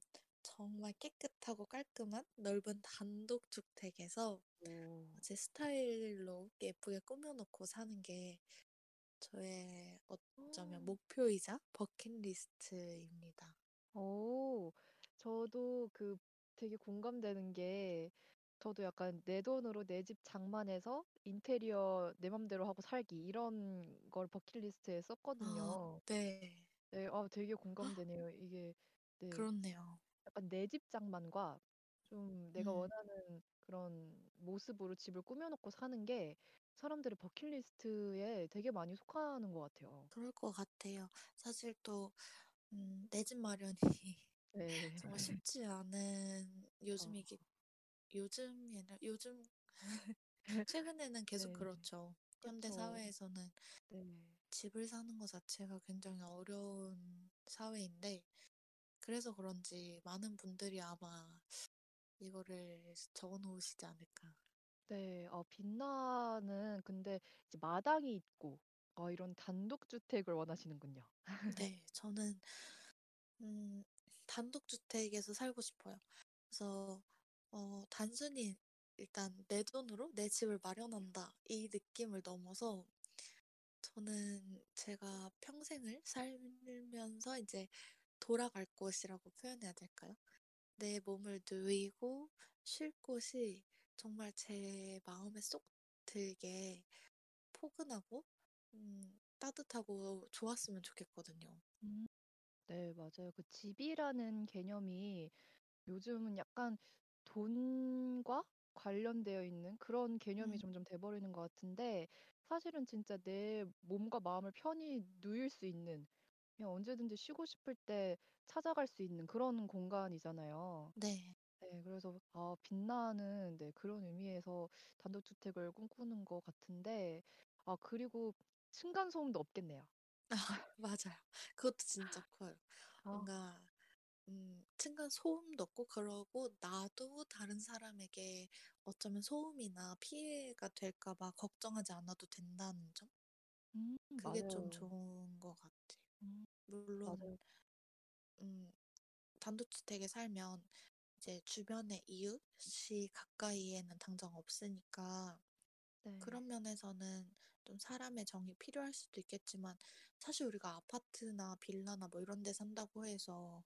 정말 깨끗하고 깔끔한 넓은 단독 주택에서 오. 제 스타일로 예쁘게 꾸며놓고 사는 게 저의 어쩌면 오. 목표이자 버킷리스트입니다. 오, 저도 그 되게 공감되는 게 저도 약간 내 돈으로 내 집 장만해서 인테리어 내 맘대로 하고 살기 이런 걸 버킷리스트에 썼거든요. 아, 네. 네, 아, 되게 공감되네요. 이게 네, 그렇네요. 약간 내 집 장만과 좀 내가 음. 원하는 그런 모습으로 집을 꾸며놓고 사는 게 사람들의 버킷리스트에 되게 많이 속하는 것 같아요. 그럴 것 같아요. 사실 또 음, 내 집 마련이 네. 정말 쉽지 않은 요즘 이게 어. 요즘에는 요즘 최근에는 계속 네. 그렇죠. 현대 그렇죠. 사회에서는 네. 집을 사는 것 자체가 굉장히 어려운 사회인데 그래서 그런지 많은 분들이 아마 이거를 적어놓으시지 않을까. 네, 어, 빛나는 근데 이제 마당이 있고 어, 이런 단독주택을 원하시는군요. 네, 저는 음, 단독주택에서 살고 싶어요. 그래서 어, 단순히 일단 내 돈으로 내 집을 마련한다 이 느낌을 넘어서 저는 제가 평생을 살면서 이제 돌아갈 곳이라고 표현해야 될까요? 내 몸을 누이고 쉴 곳이 정말 제 마음에 쏙 들게 포근하고 음, 따뜻하고 좋았으면 좋겠거든요. 음, 네, 맞아요. 그 집이라는 개념이 요즘은 약간 돈과 관련되어 있는 그런 개념이 음. 점점 돼버리는 것 같은데 사실은 진짜 내 몸과 마음을 편히 누일 수 있는 그냥 언제든지 쉬고 싶을 때 찾아갈 수 있는 그런 공간이잖아요. 네. 네, 그래서 아, 빛나는 네, 그런 의미에서 단독주택을 꿈꾸는 것 같은데 아 그리고 층간소음도 없겠네요. 아, 맞아요. 그것도 진짜 커요. 아. 뭔가 음, 층간 소음도 없고 그러고 나도 다른 사람에게 어쩌면 소음이나 피해가 될까 봐 걱정하지 않아도 된다는 점? 음, 그게 맞아요. 좀 좋은 것 같아요. 음, 물론 음, 단독주택에 살면 이제 주변의 이웃이 가까이에는 당장 없으니까 네. 그런 면에서는 좀 사람의 정이 필요할 수도 있겠지만 사실 우리가 아파트나 빌라나 뭐 이런 데 산다고 해서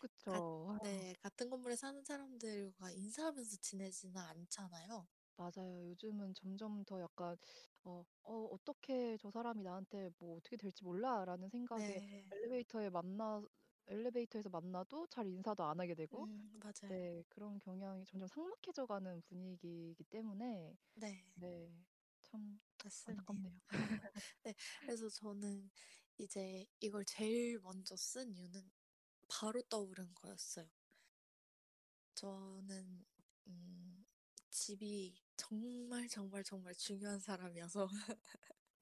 그렇죠. 네, 같은 건물에 사는 사람들과 인사하면서 지내지는 않잖아요. 맞아요. 요즘은 점점 더 약간 어, 어 어떻게 저 사람이 나한테 뭐 어떻게 될지 몰라라는 생각에 네. 엘리베이터에 만나 엘리베이터에서 만나도 잘 인사도 안 하게 되고, 음, 맞아요. 네, 그런 경향이 점점 삭막해져가는 분위기이기 때문에, 네, 네, 참 안타깝네요. 네, 그래서 저는 이제 이걸 제일 먼저 쓴 이유는 바로 떠오른 거였어요. 저는 음, 집이 정말 정말 정말 중요한 사람이어서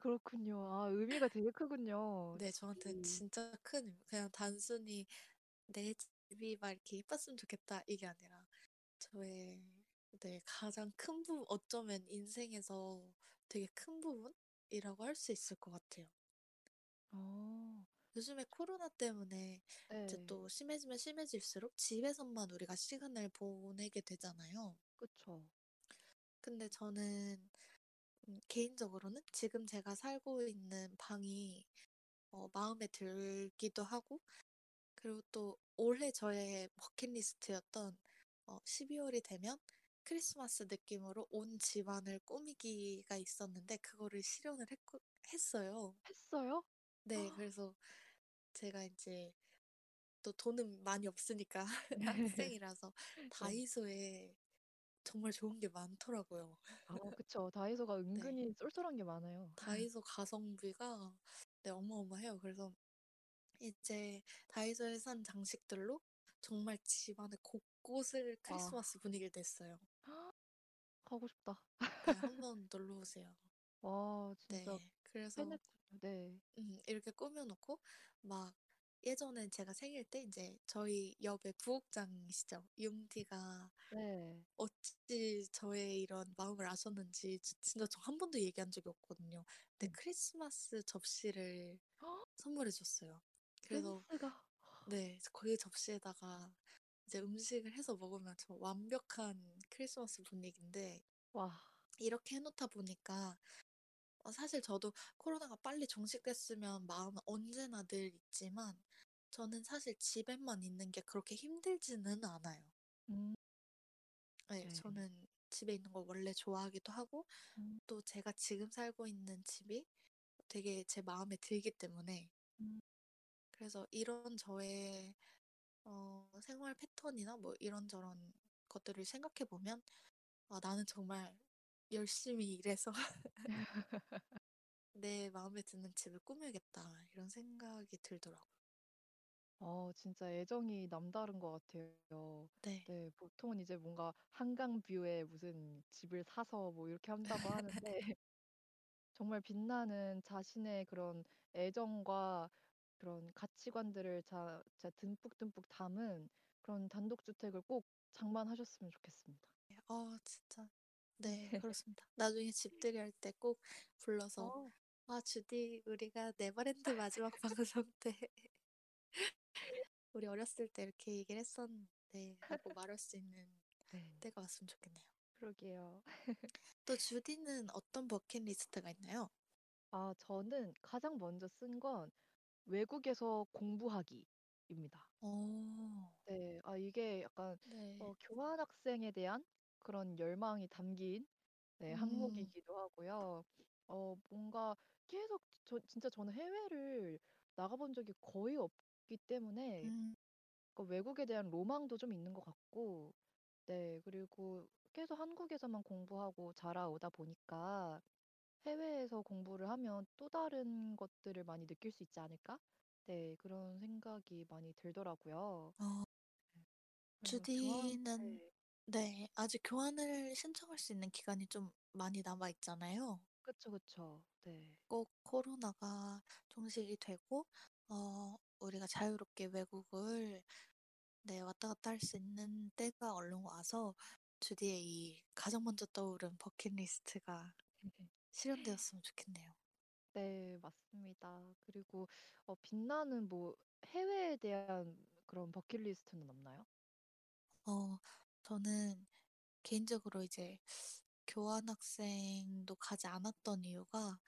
그렇군요. 아, 의미가 되게 크군요. 네, 저한테 음. 진짜 큰 의미. 그냥 단순히 내 집이 막 이렇게 예뻤으면 좋겠다 이게 아니라 저의 네, 가장 큰 부분, 어쩌면 인생에서 되게 큰 부분이라고 할 수 있을 것 같아요. 어, 요즘에 코로나 때문에 이제 네, 또 심해지면 심해질수록 집에서만 우리가 시간을 보내게 되잖아요. 그쵸. 근데 저는 음, 개인적으로는 지금 제가 살고 있는 방이 어, 마음에 들기도 하고, 그리고 또 올해 저의 버킷리스트였던 어, 십이월이 되면 크리스마스 느낌으로 온 집안을 꾸미기가 있었는데 그거를 실현을 했, 했어요. 했어요? 네, 그래서 제가 이제 또 돈은 많이 없으니까 네. 학생이라서 네. 다이소에 정말 좋은 게 많더라고요. 아, 그쵸. 다이소가 네, 은근히 쏠쏠한 게 많아요. 다이소 가성비가 네, 어마어마해요. 그래서 이제 다이소에 산 장식들로 정말 집안의 곳곳을 와, 크리스마스 분위기를 냈어요. 가고 싶다. 네, 한번 놀러 오세요. 와, 진짜 네, 그래서 팬했군요. 네. 음, 이렇게 꾸며놓고 막 예전엔 제가 생일 때 이제 저희 옆에 부엌장이시죠. 융디가 네. 어찌 저의 이런 마음을 아셨는지 지- 진짜 저 한 번도 얘기한 적이 없거든요. 근데 음. 크리스마스 접시를 헉, 센스가. 선물해 줬어요. 그래서 네, 거기 접시에다가 이제 음식을 해서 먹으면 정말 완벽한 크리스마스 분위기인데, 와, 이렇게 해놓다 보니까 어, 사실 저도 코로나가 빨리 종식됐으면 마음은 언제나 늘 있지만 저는 사실 집에만 있는 게 그렇게 힘들지는 않아요. 음, 네, 네. 저는 집에 있는 걸 원래 좋아하기도 하고 음, 또 제가 지금 살고 있는 집이 되게 제 마음에 들기 때문에 음. 그래서 이런 저의 어, 생활 패턴이나 뭐 이런저런 것들을 생각해 보면 아, 나는 정말 열심히 일해서 내 마음에 드는 집을 꾸며야겠다 이런 생각이 들더라고요. 어, 진짜 애정이 남다른 것 같아요. 네, 네, 보통은 이제 뭔가 한강 뷰에 무슨 집을 사서 뭐 이렇게 한다고 하는데 정말 빛나는 자신의 그런 애정과 그런 가치관들을 자, 자 듬뿍듬뿍 담은 그런 단독주택을 꼭 장만하셨으면 좋겠습니다. 어 진짜 네 그렇습니다. 나중에 집들이 할 때 꼭 불러서 어, 아 주디 우리가 네버랜드 마지막 방송 때 우리 어렸을 때 이렇게 얘기를 했었는데 하고 말할 수 있는 네, 때가 왔으면 좋겠네요. 그러게요. 또 주디는 어떤 버킷리스트가 있나요? 아, 저는 가장 먼저 쓴 건 외국에서 공부하기입니다. 오, 네, 아, 이게 약간 네, 어, 교환학생에 대한 그런 열망이 담긴 네, 음, 항목이기도 하고요. 어, 뭔가 계속 저, 진짜 저는 해외를 나가본 적이 거의 없기 때문에 음, 그 외국에 대한 로망도 좀 있는 것 같고, 네, 그리고 계속 한국에서만 공부하고 자라오다 보니까 해외에서 공부를 하면 또 다른 것들을 많이 느낄 수 있지 않을까? 네, 그런 생각이 많이 들더라고요. 어, 그래서 교환, 주디는 네, 네 아직 교환을 신청할 수 있는 기간이 좀 많이 남아 있잖아요. 그쵸, 그쵸. 네, 꼭 코로나가 종식이 되고, 어, 우리가 자유롭게 외국을 네, 왔다 갔다 할 수 있는 때가 얼른 와서 주디의 이 가장 먼저 떠오른 버킷리스트가 실현되었으면 좋겠네요. 네, 맞습니다. 그리고 어, 빛나는 뭐 해외에 대한 그런 버킷리스트는 없나요? 어, 저는 개인적으로 이제 교환학생도 가지 않았던 이유가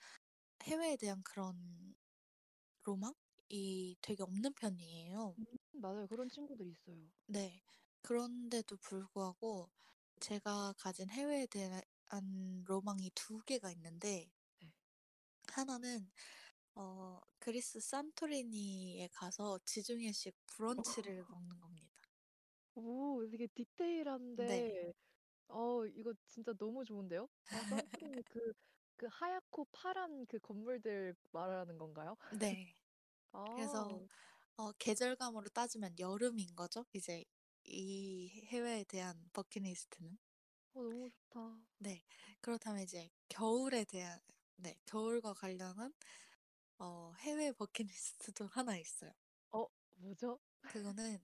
해외에 대한 그런 로망이 되게 없는 편이에요. 음, 맞아요. 그런 친구들 있어요. 네. 그런데도 불구하고 제가 가진 해외에 대한 로망이 두 개가 있는데 네. 하나는 어, 그리스 산토리니에 가서 지중해식 브런치를 먹는 겁니다. 오, 되게 네. 디테일한데, 어, 이거 진짜 너무 좋은데요? 아, 산토리니 그, 그 하얗고 파란 그 건물들 말하는 건가요? 네. 그래서 아, 어, 계절감으로 따지면 여름인 거죠? 이제 이 해외에 대한 버킷리스트는. 어, 너무 좋다. 네. 그렇다면 이제 겨울에 대한 네, 겨울과 관련한 어, 해외 버킷리스트도 하나 있어요. 어, 뭐죠? 그거는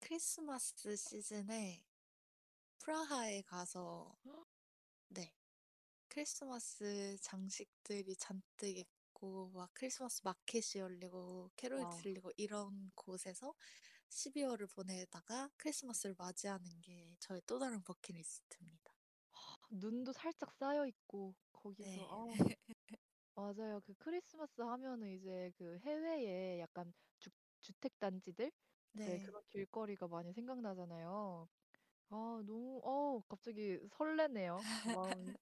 크리스마스 시즌에 프라하에 가서 네, 크리스마스 장식들이 잔뜩 있고 막 크리스마스 마켓이 열리고 캐롤이 들리고 이런 곳에서 십이월을 보내다가 크리스마스를 맞이하는 게 저의 또 다른 버킷리스트입니다. 눈도 살짝 쌓여 있고 거기서 네. 어, 맞아요. 그 크리스마스 하면은 이제 그 해외의 약간 주, 주택 단지들 네. 네, 그런 길거리가 많이 생각나잖아요. 아 너무 어 갑자기 설레네요. 마음이.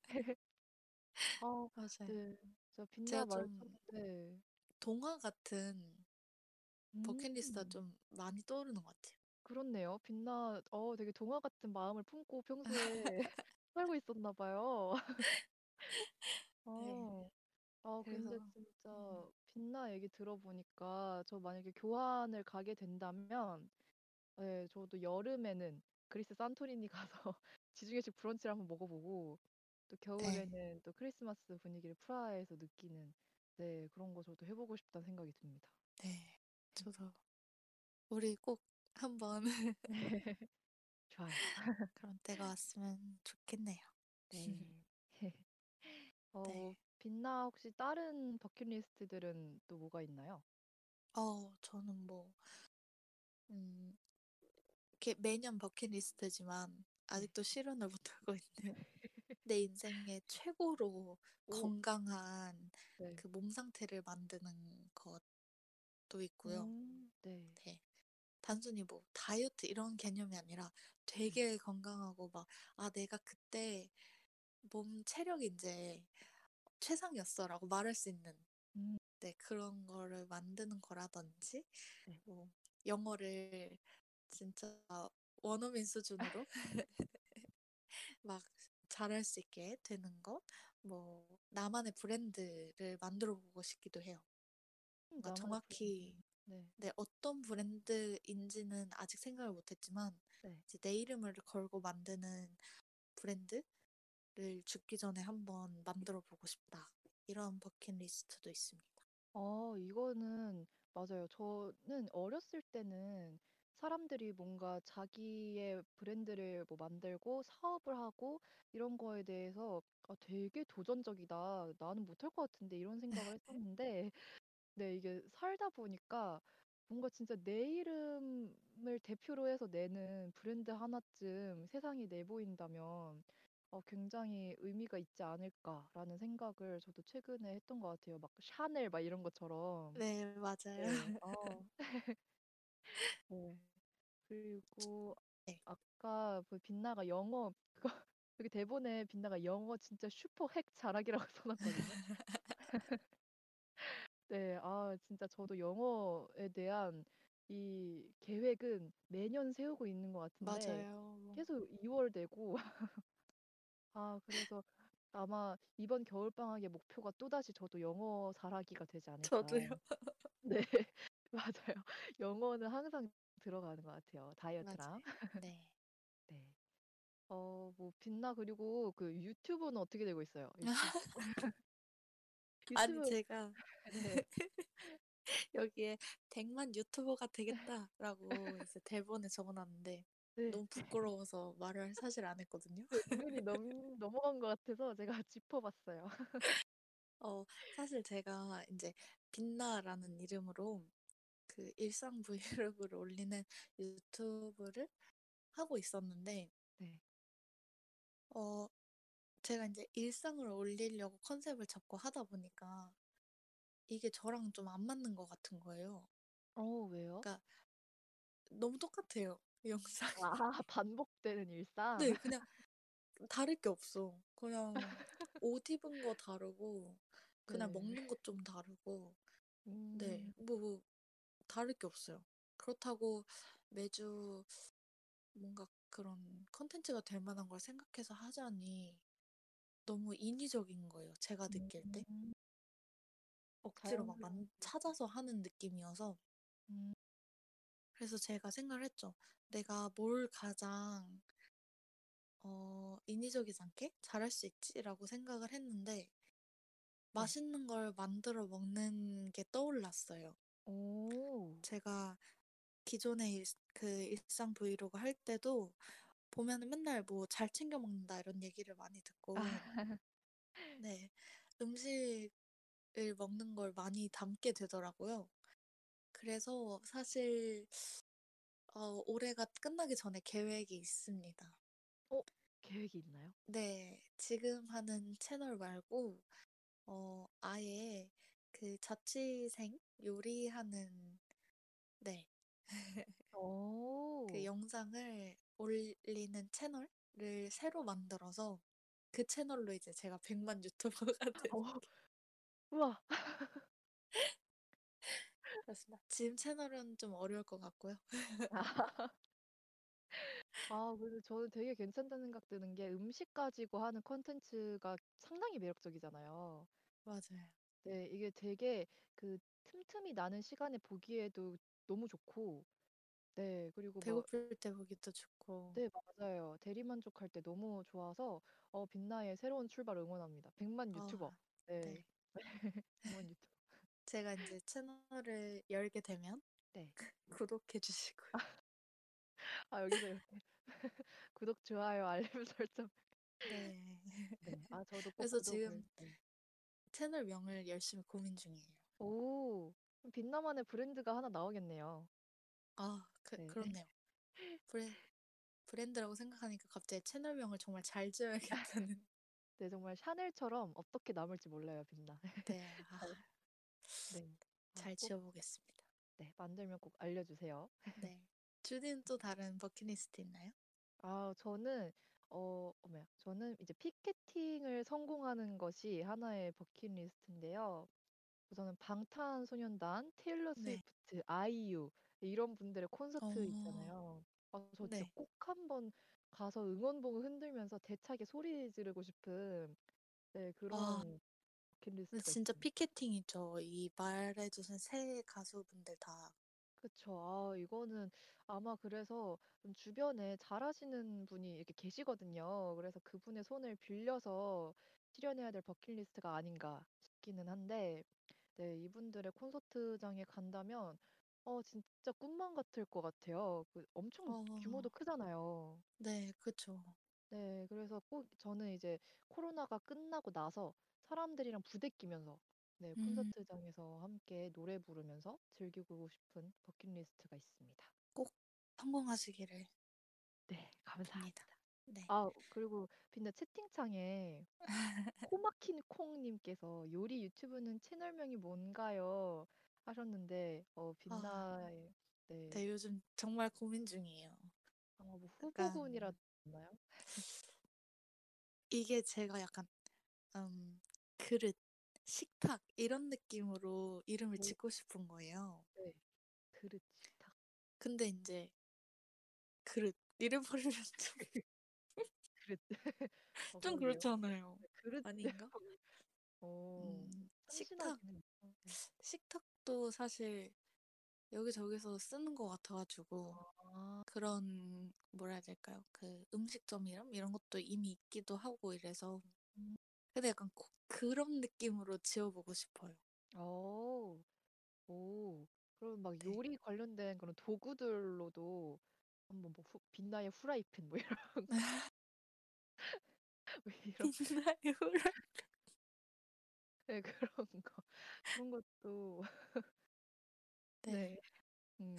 아 맞아요. 저 빛나 말했는데 동화 같은 버킷리스트가 음. 좀 많이 떠오르는 것 같아요. 그렇네요. 빛나 어 되게 동화 같은 마음을 품고 평소에 살고 있었나 봐요. 어. 아, 그래서 근데 진짜 빛나 얘기 들어보니까 저 만약에 교환을 가게 된다면 네, 저도 여름에는 그리스 산토리니 가서 지중해식 브런치를 한번 먹어보고 또 겨울에는 또 크리스마스 분위기를 프라하에서 느끼는 네, 그런 거 저도 해보고 싶다는 생각이 듭니다. 네, 저도 우리 꼭 한번 좋아요. 그런 때가 왔으면 좋겠네요. 네. 어, 네. 빛나 혹시 다른 버킷리스트들은 또 뭐가 있나요? 어, 저는 뭐 음, 이렇게 매년 버킷리스트지만 아직도 실현을 못하고 있는 내 인생의 최고로 오. 건강한 네. 그 몸 상태를 만드는 것도 있고요. 음, 네. 네. 단순히 뭐 다이어트 이런 개념이 아니라 되게 건강하고 막 아 내가 그때 몸 체력이 이제 최상이었어라고 말할 수 있는 음. 네, 그런 거를 만드는 거라든지 네. 뭐 영어를 진짜 원어민 수준으로 막 잘할 수 있게 되는 것 뭐 나만의 브랜드를 만들어 보고 싶기도 해요. 그러니까 정확히 네. 네, 어떤 브랜드인지는 아직 생각을 못했지만 네. 이제 내 이름을 걸고 만드는 브랜드를 죽기 전에 한번 만들어보고 싶다. 이런 버킷리스트도 있습니다. 어, 이거는 맞아요. 저는 어렸을 때는 사람들이 뭔가 자기의 브랜드를 뭐 만들고 사업을 하고 이런 거에 대해서 아, 되게 도전적이다. 나는 못할 것 같은데 이런 생각을 했었는데 네, 이게 살다 보니까 뭔가 진짜 내 이름을 대표로 해서 내는 브랜드 하나쯤 세상이 내보인다면 어, 굉장히 의미가 있지 않을까라는 생각을 저도 최근에 했던 것 같아요. 막 샤넬 막 이런 것처럼. 네, 맞아요. 네, 어. 네. 그리고 네. 아까 그 빛나가 영어 그거 여기 대본에 빛나가 영어 진짜 슈퍼 핵 잘하기라고 써놨거든요. 네, 아, 진짜 저도 영어에 대한 이 계획은 매년 세우고 있는 것 같은데 맞아요. 계속 이월 되고 아, 그래서 아마 이번 겨울방학의 목표가 또다시 저도 영어 잘하기가 되지 않을까. 저도요. 네, 맞아요. 영어는 항상 들어가는 것 같아요. 다이어트랑. 네. 네. 어, 뭐 빛나 그리고 그 유튜브는 어떻게 되고 있어요? 유튜브. 유튜브... 아니 제가 네. 여기에 백만 유튜버가 되겠다라고 이제 대본에 적어놨는데 네. 너무 부끄러워서 말을 사실 안 했거든요. 눈이 넘 넘어간 것 같아서 제가 짚어봤어요. 어 사실 제가 이제 빛나라는 이름으로 그 일상 브이로그를 올리는 유튜브를 하고 있었는데 네. 어. 제가 이제 일상을 올리려고 컨셉을 잡고 하다 보니까 이게 저랑 좀 안 맞는 것 같은 거예요. 어, 왜요? 그러니까 너무 똑같아요, 영상이. 아, 반복되는 일상? 네, 그냥 다를 게 없어. 그냥 옷 입은 거 다르고 그날 네. 먹는 것 좀 다르고 음. 네, 뭐, 뭐 다를 게 없어요. 그렇다고 매주 뭔가 그런 컨텐츠가 될 만한 걸 생각해서 하자니 너무 인위적인 거예요. 제가 느낄 때 음. 억지로 막 만, 찾아서 하는 느낌이어서 음. 그래서 제가 생각을 했죠. 내가 뭘 가장 어, 인위적이지 않게 잘할 수 있지라고 생각을 했는데 맛있는 걸 만들어 먹는 게 떠올랐어요. 오. 제가 기존에 일, 그 일상 브이로그 할 때도 보면 맨날 뭐 잘 챙겨 먹는다 이런 얘기를 많이 듣고 아. 네, 음식을 먹는 걸 많이 담게 되더라고요. 그래서 사실 어, 올해가 끝나기 전에 계획이 있습니다. 어? 계획이 있나요? 네, 지금 하는 채널 말고 어, 아예 그 자취생 요리하는 네. 오. 그 영상을 올리는 채널을 새로 만들어서 그 채널로 이제 제가 백만 유튜버가 되는 우와. 그렇습니다. 지금 채널은 좀 어려울 것 같고요. 아, 그래서 저는 되게 괜찮다는 생각 드는 게 음식 가지고 하는 콘텐츠가 상당히 매력적이잖아요. 맞아요. 네, 이게 되게 그 틈틈이 나는 시간에 보기에도 너무 좋고, 네, 그리고 배고플 막, 때 보기도 좋고. 네, 맞아요. 대리만족할 때 너무 좋아서 어, 빛나의 새로운 출발 응원합니다. 백만 유튜버. 어, 네. 네. 백만 유튜버. 제가 이제 채널을 열게 되면 네. 구독해 주시고요. 아, 여기서 이렇게 구독, 좋아요, 알림 설정. 네. 네. 아, 저도 꼭 그래서 구독을... 지금 채널명을 열심히 고민 중이에요. 오, 빛나만의 브랜드가 하나 나오겠네요. 아, 그, 네. 그렇네요. 브랜, 브랜드라고 생각하니까 갑자기 채널명을 정말 잘 지어야겠다는. 네, 정말 샤넬처럼 어떻게 남을지 몰라요, 빛나. 네. 아, 네. 잘 아, 지어보겠습니다. 네, 만들면 꼭 알려주세요. 네. 주디는 또 다른 버킷리스트 있나요? 아, 저는 어, 뭐야? 저는 이제 피켓팅을 성공하는 것이 하나의 버킷리스트인데요. 저는 방탄소년단, 테일러 스위프트, 네. 아이유 이런 분들의 콘서트 어... 있잖아요. 아, 저 진짜 네. 꼭 한번 가서 응원봉을 흔들면서 대차게 소리 지르고 싶은 네, 그런 아, 버킷리스트가 진짜 있습니다. 피켓팅이죠. 이 말해주신 세 가수분들 다. 그쵸. 아, 이거는 아마 그래서 주변에 잘하시는 분이 이렇게 계시거든요. 그래서 그분의 손을 빌려서 실현해야 될 버킷리스트가 아닌가 싶기는 한데, 네, 이분들의 콘서트장에 간다면 어, 진짜 꿈만 같을 것 같아요. 그 엄청 어... 규모도 크잖아요. 네, 그쵸. 네, 그래서 꼭 저는 이제 코로나가 끝나고 나서 사람들이랑 부대끼면서 네, 콘서트장에서 음. 함께 노래 부르면서 즐기고 싶은 버킷리스트가 있습니다. 꼭 성공하시기를. 네, 감사합니다. 네. 아, 그리고 빛나 채팅창에 코마킨콩님께서 요리 유튜브는 채널명이 뭔가요? 하셨는데 어, 빛나의 아, 네. 네, 요즘 정말 고민 중이에요. 아, 뭐 후보군이라나요? 약간... 이게 제가 약간 음, 그릇 식탁 이런 느낌으로 이름을 네. 짓고 싶은 거예요. 네, 그릇 식탁. 근데 이제 그릇 잃어버리면 좀 그릇 어, 좀 그렇잖아요. 그릇 아닌가? 오, 음, 식탁 식탁도 사실 여기저기서 쓰는 것 같아가지고 아. 그런 뭐라 해야 될까요? 그 음식점 이름 이런 것도 이미 있기도 하고 이래서. 음. 근데 약간 고, 그런 느낌으로 지어보고 싶어요. 오, 오. 그럼 막 네. 요리 관련된 그런 도구들로도 한번 뭐 후, 빛나의 후라이팬 뭐 이런 거. 뭐 이런 빛나의 후라이팬. 네, 그런 거. 그런 것도. 네. 네. 음.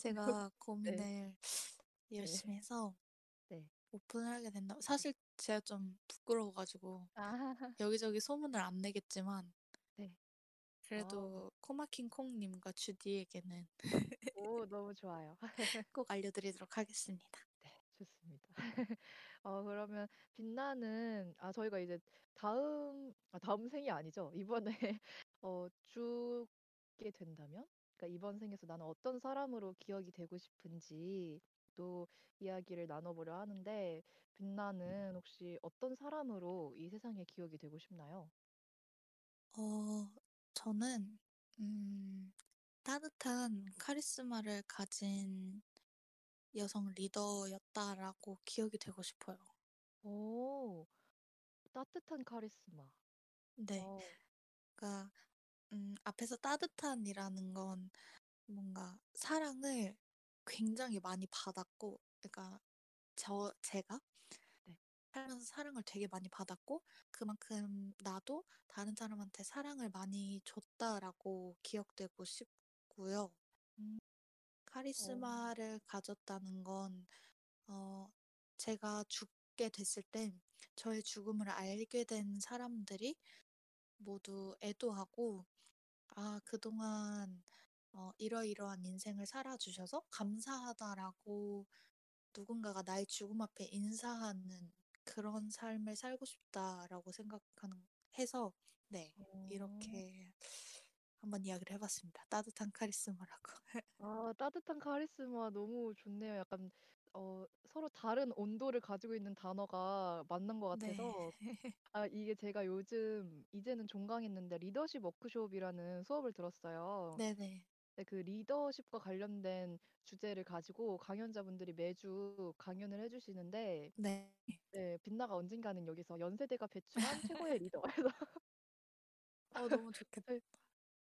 제가 고민을 네. 열심히 네. 해서. 네. 오픈을 하게 된다. 사실 제가 좀 부끄러워가지고 아. 여기저기 소문을 안 내겠지만 네. 그래도 아. 코마킹콩님과 주디에게는 오 너무 좋아요. 꼭 알려드리도록 하겠습니다. 네, 좋습니다. 어, 그러면 빛나는 아 저희가 이제 다음 아, 다음 생이 아니죠. 이번에 어, 죽게 된다면 그러니까 이번 생에서 나는 어떤 사람으로 기억이 되고 싶은지 또 이야기를 나눠보려 하는데 빛나는 혹시 어떤 사람으로 이 세상에 기억이 되고 싶나요? 어, 저는 음, 따뜻한 카리스마를 가진 여성 리더였다라고 기억이 되고 싶어요. 오, 따뜻한 카리스마. 네. 어, 그러니까 음, 앞에서 따뜻한이라는 건 뭔가 사랑을 굉장히 많이 받았고, 그러니까 저 제가 네. 살면서 사랑을 되게 많이 받았고, 그만큼 나도 다른 사람한테 사랑을 많이 줬다라고 기억되고 싶고요. 음, 어, 카리스마를 가졌다는 건, 어, 제가 죽게 됐을 때 저의 죽음을 알게 된 사람들이 모두 애도하고, 아, 그동안 어, 이러이러한 인생을 살아주셔서 감사하다라고 누군가가 나의 죽음 앞에 인사하는 그런 삶을 살고 싶다라고 생각하는 해서 네, 어. 이렇게 한번 이야기를 해봤습니다. 따뜻한 카리스마라고. 아, 따뜻한 카리스마 너무 좋네요. 약간 어, 서로 다른 온도를 가지고 있는 단어가 맞는 것 네. 같아서 아, 이게 제가 요즘 이제는 종강했는데 리더십 워크숍이라는 수업을 들었어요. 네네. 근데 그 리더십과 관련된 주제를 가지고 강연자분들이 매주 강연을 해주시는데 네. 네, 빛나가 언젠가는 여기서 연세대가 배출한 최고의 리더. 그래서 어, 너무 좋겠다.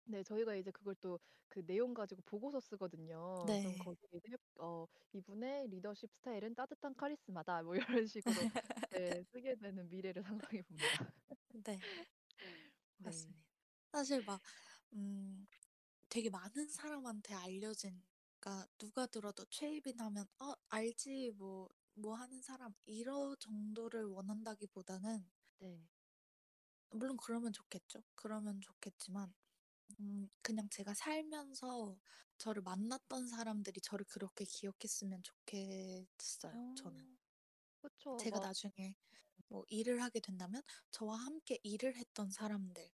네, 저희가 이제 그걸 또 그 내용 가지고 보고서 쓰거든요. 그럼 네. 거기에 이제 어, 이분의 리더십 스타일은 따뜻한 카리스마다 뭐 이런 식으로 네, 쓰게 되는 미래를 상상해 봅니다. 네. 네. 맞습니다. 사실 막, 음, 되게 많은 사람한테 알려진, 그러니까 누가 들어도 최입인 하면, 어, 알지, 뭐, 뭐 하는 사람, 이런 정도를 원한다기보다는, 네. 물론 그러면 좋겠죠. 그러면 좋겠지만, 음, 그냥 제가 살면서 저를 만났던 사람들이 저를 그렇게 기억했으면 좋겠어요, 저는. 어, 그쵸. 제가 막 나중에 뭐 일을 하게 된다면 저와 함께 일을 했던 사람들,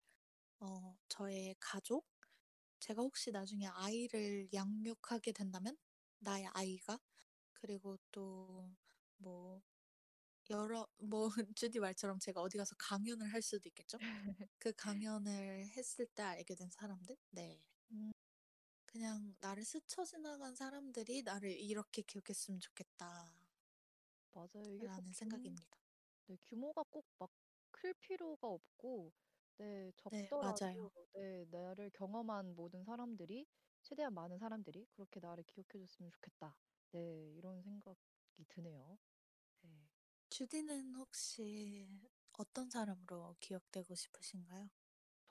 어, 저의 가족, 제가 혹시 나중에 아이를 양육하게 된다면 나의 아이가, 그리고 또 뭐 여러 뭐 주디 말처럼 제가 어디 가서 강연을 할 수도 있겠죠? 그 강연을 했을 때 알게 된 사람들? 네. 음, 그냥 나를 스쳐 지나간 사람들이 나를 이렇게 기억했으면 좋겠다라는 맞아요. 이게 꼭 규모, 생각입니다. 네, 규모가 꼭 막 클 필요가 없고, 네, 네, 맞아요. 적더라도, 네, 나를 경험한 모든 사람들이, 최대한 많은 사람들이 그렇게 나를 기억해줬으면 좋겠다. 네, 이런 생각이 드네요. 네. 주디는 혹시 어떤 사람으로 기억되고 싶으신가요?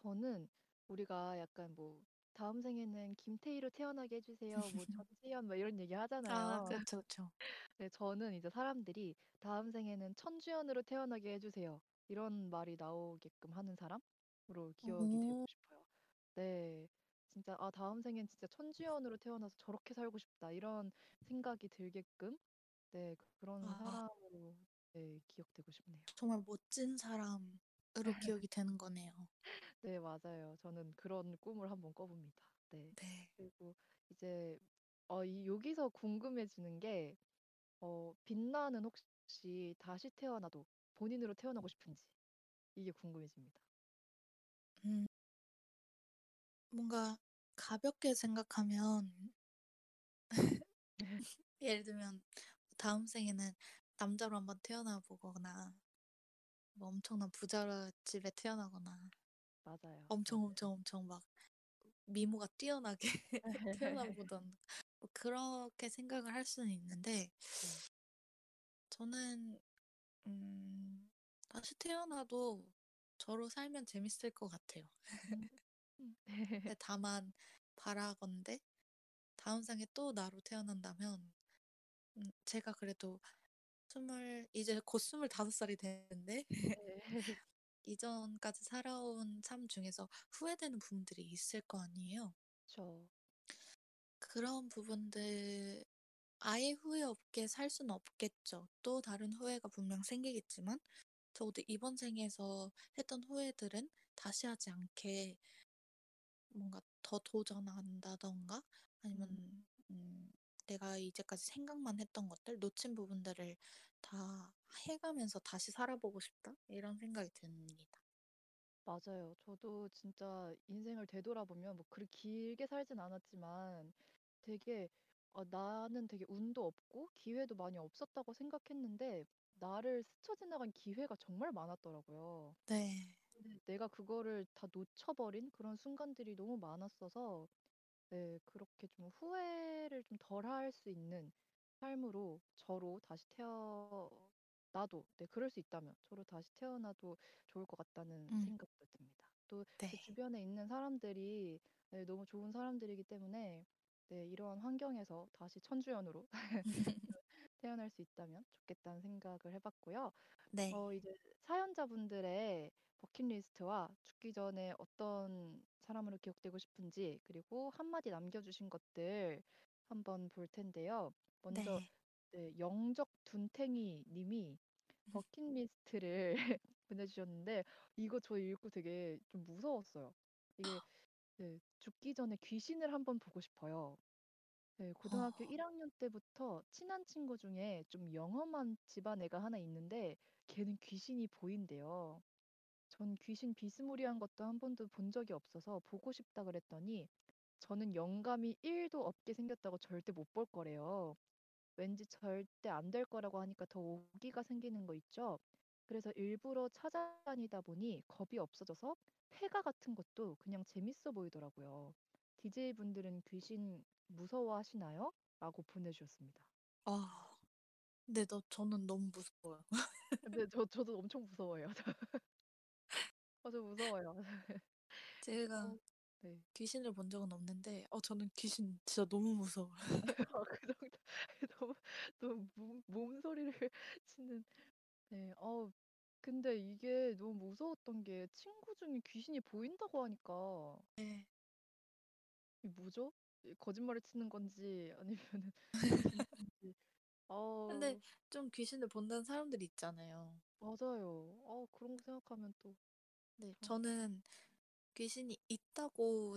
저는 우리가 약간 뭐, 다음 생에는 김태희로 태어나게 해주세요. 뭐, 전지현, 막 이런 얘기 아, 하잖아요. 그렇죠, 그렇죠. 네, 저는 이제 사람들이 다음 생에는 천주연으로 태어나게 해주세요. 이런 말이 나오게끔 하는 사람으로 기억이 되고 오, 싶어요. 네. 진짜, 아, 다음 생엔 진짜 천주연으로 태어나서 저렇게 살고 싶다. 이런 생각이 들게끔, 네, 그런 아, 사람으로, 네, 기억되고 싶네요. 정말 멋진 사람으로 기억이 되는 거네요. 네, 맞아요. 저는 그런 꿈을 한번 꿔봅니다. 네. 네, 그리고 이제, 어, 이, 여기서 궁금해지는 게, 어, 빛나는 혹시 다시 태어나도 본인으로 태어나고 싶은지 이게 궁금해집니다. 음, 뭔가 가볍게 생각하면 예를 들면 다음 생에는 남자로 한번 태어나 보거나 뭐 엄청난 부잣집에 태어나거나 맞아요. 엄청 맞아요. 엄청 엄청 막 미모가 뛰어나게 태어나 보던 뭐 그렇게 생각을 할 수는 있는데 네. 저는 음, 다시 태어나도 저로 살면 재밌을 것 같아요. 음. 근데 다만 바라건대 다음 생에 또 나로 태어난다면 음, 제가 그래도 스물 이제 곧 스물다섯 살이 되는데 네. 이전까지 살아온 삶 중에서 후회되는 부분들이 있을 거 아니에요. 저, 그런 부분들 아예 후회 없게 살 수는 없겠죠. 또 다른 후회가 분명 생기겠지만, 적어도 이번 생에서 했던 후회들은 다시 하지 않게 뭔가 더 도전한다던가, 음, 아니면, 음, 내가 이제까지 생각만 했던 것들, 놓친 부분들을 다 해가면서 다시 살아보고 싶다? 이런 생각이 듭니다. 맞아요. 저도 진짜 인생을 되돌아보면 뭐 그리 길게 살진 않았지만 되게 어, 나는 되게 운도 없고 기회도 많이 없었다고 생각했는데 나를 스쳐 지나간 기회가 정말 많았더라고요. 네. 내가 그거를 다 놓쳐버린 그런 순간들이 너무 많았어서 네, 그렇게 좀 후회를 좀 덜 할 수 있는 삶으로 저로 다시 태어나도 네, 그럴 수 있다면 저로 다시 태어나도 좋을 것 같다는 음. 생각도 듭니다. 또 네. 그 주변에 있는 사람들이 네, 너무 좋은 사람들이기 때문에 네, 이러한 환경에서 다시 천주연으로 태어날 수 있다면 좋겠다는 생각을 해봤고요. 네. 어, 이제 사연자분들의 버킷리스트와 죽기 전에 어떤 사람으로 기억되고 싶은지 그리고 한마디 남겨주신 것들 한번 볼 텐데요. 먼저 네. 네, 영적 둔탱이 님이 버킷리스트를 보내주셨는데 이거 저 읽고 되게 좀 무서웠어요. 이게 네, 죽기 전에 귀신을 한번 보고 싶어요. 네, 고등학교 어... 일 학년 때부터 친한 친구 중에 좀 영험한 집안 애가 하나 있는데 걔는 귀신이 보인대요. 전 귀신 비스무리한 것도 한 번도 본 적이 없어서 보고 싶다 그랬더니 저는 영감이 일도 없게 생겼다고 절대 못 볼 거래요. 왠지 절대 안 될 거라고 하니까 더 오기가 생기는 거 있죠. 그래서 일부러 찾아다니다 보니 겁이 없어져서 폐가 같은 것도 그냥 재밌어 보이더라고요. 디제이분들은 귀신 무서워하시나요? 라고 보내주셨습니다. 아, 근데 너, 저는 너무 무서워요. 근데 저, 저도 엄청 무서워요. 어, 저 무서워요. 제가 어, 네. 귀신을 본 적은 없는데 어, 저는 귀신 진짜 너무 무서워요. 어, 그 정도, 너무, 너무 몸, 몸소리를 치는 네, 어, 근데 이게 너무 무서웠던 게 친구 중에 귀신이 보인다고 하니까 네. 이게 뭐죠? 거짓말을 치는 건지 아니면은 어... 근데 좀 귀신을 본다는 사람들이 있잖아요. 맞아요. 어, 그런 거 생각하면 또 네, 저는 귀신이 있다고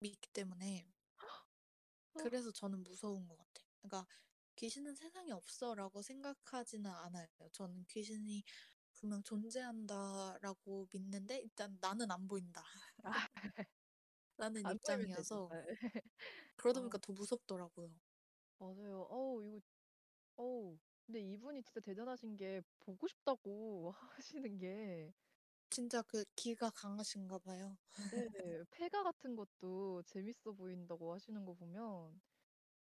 믿기 때문에 그래서 저는 무서운 것 같아요. 그러니까 귀신은 세상에 없어라고 생각하지는 않아요. 저는 귀신이 분명 존재한다라고 믿는데 일단 나는 안 보인다. 나는 안 입장이어서 그러다 보니까 어. 더 무섭더라고요. 맞아요. 어우 이거 어우 근데 이분이 진짜 대단하신 게 보고 싶다고 하시는 게 진짜 그 기가 강하신가 봐요. 네, 폐가 같은 것도 재밌어 보인다고 하시는 거 보면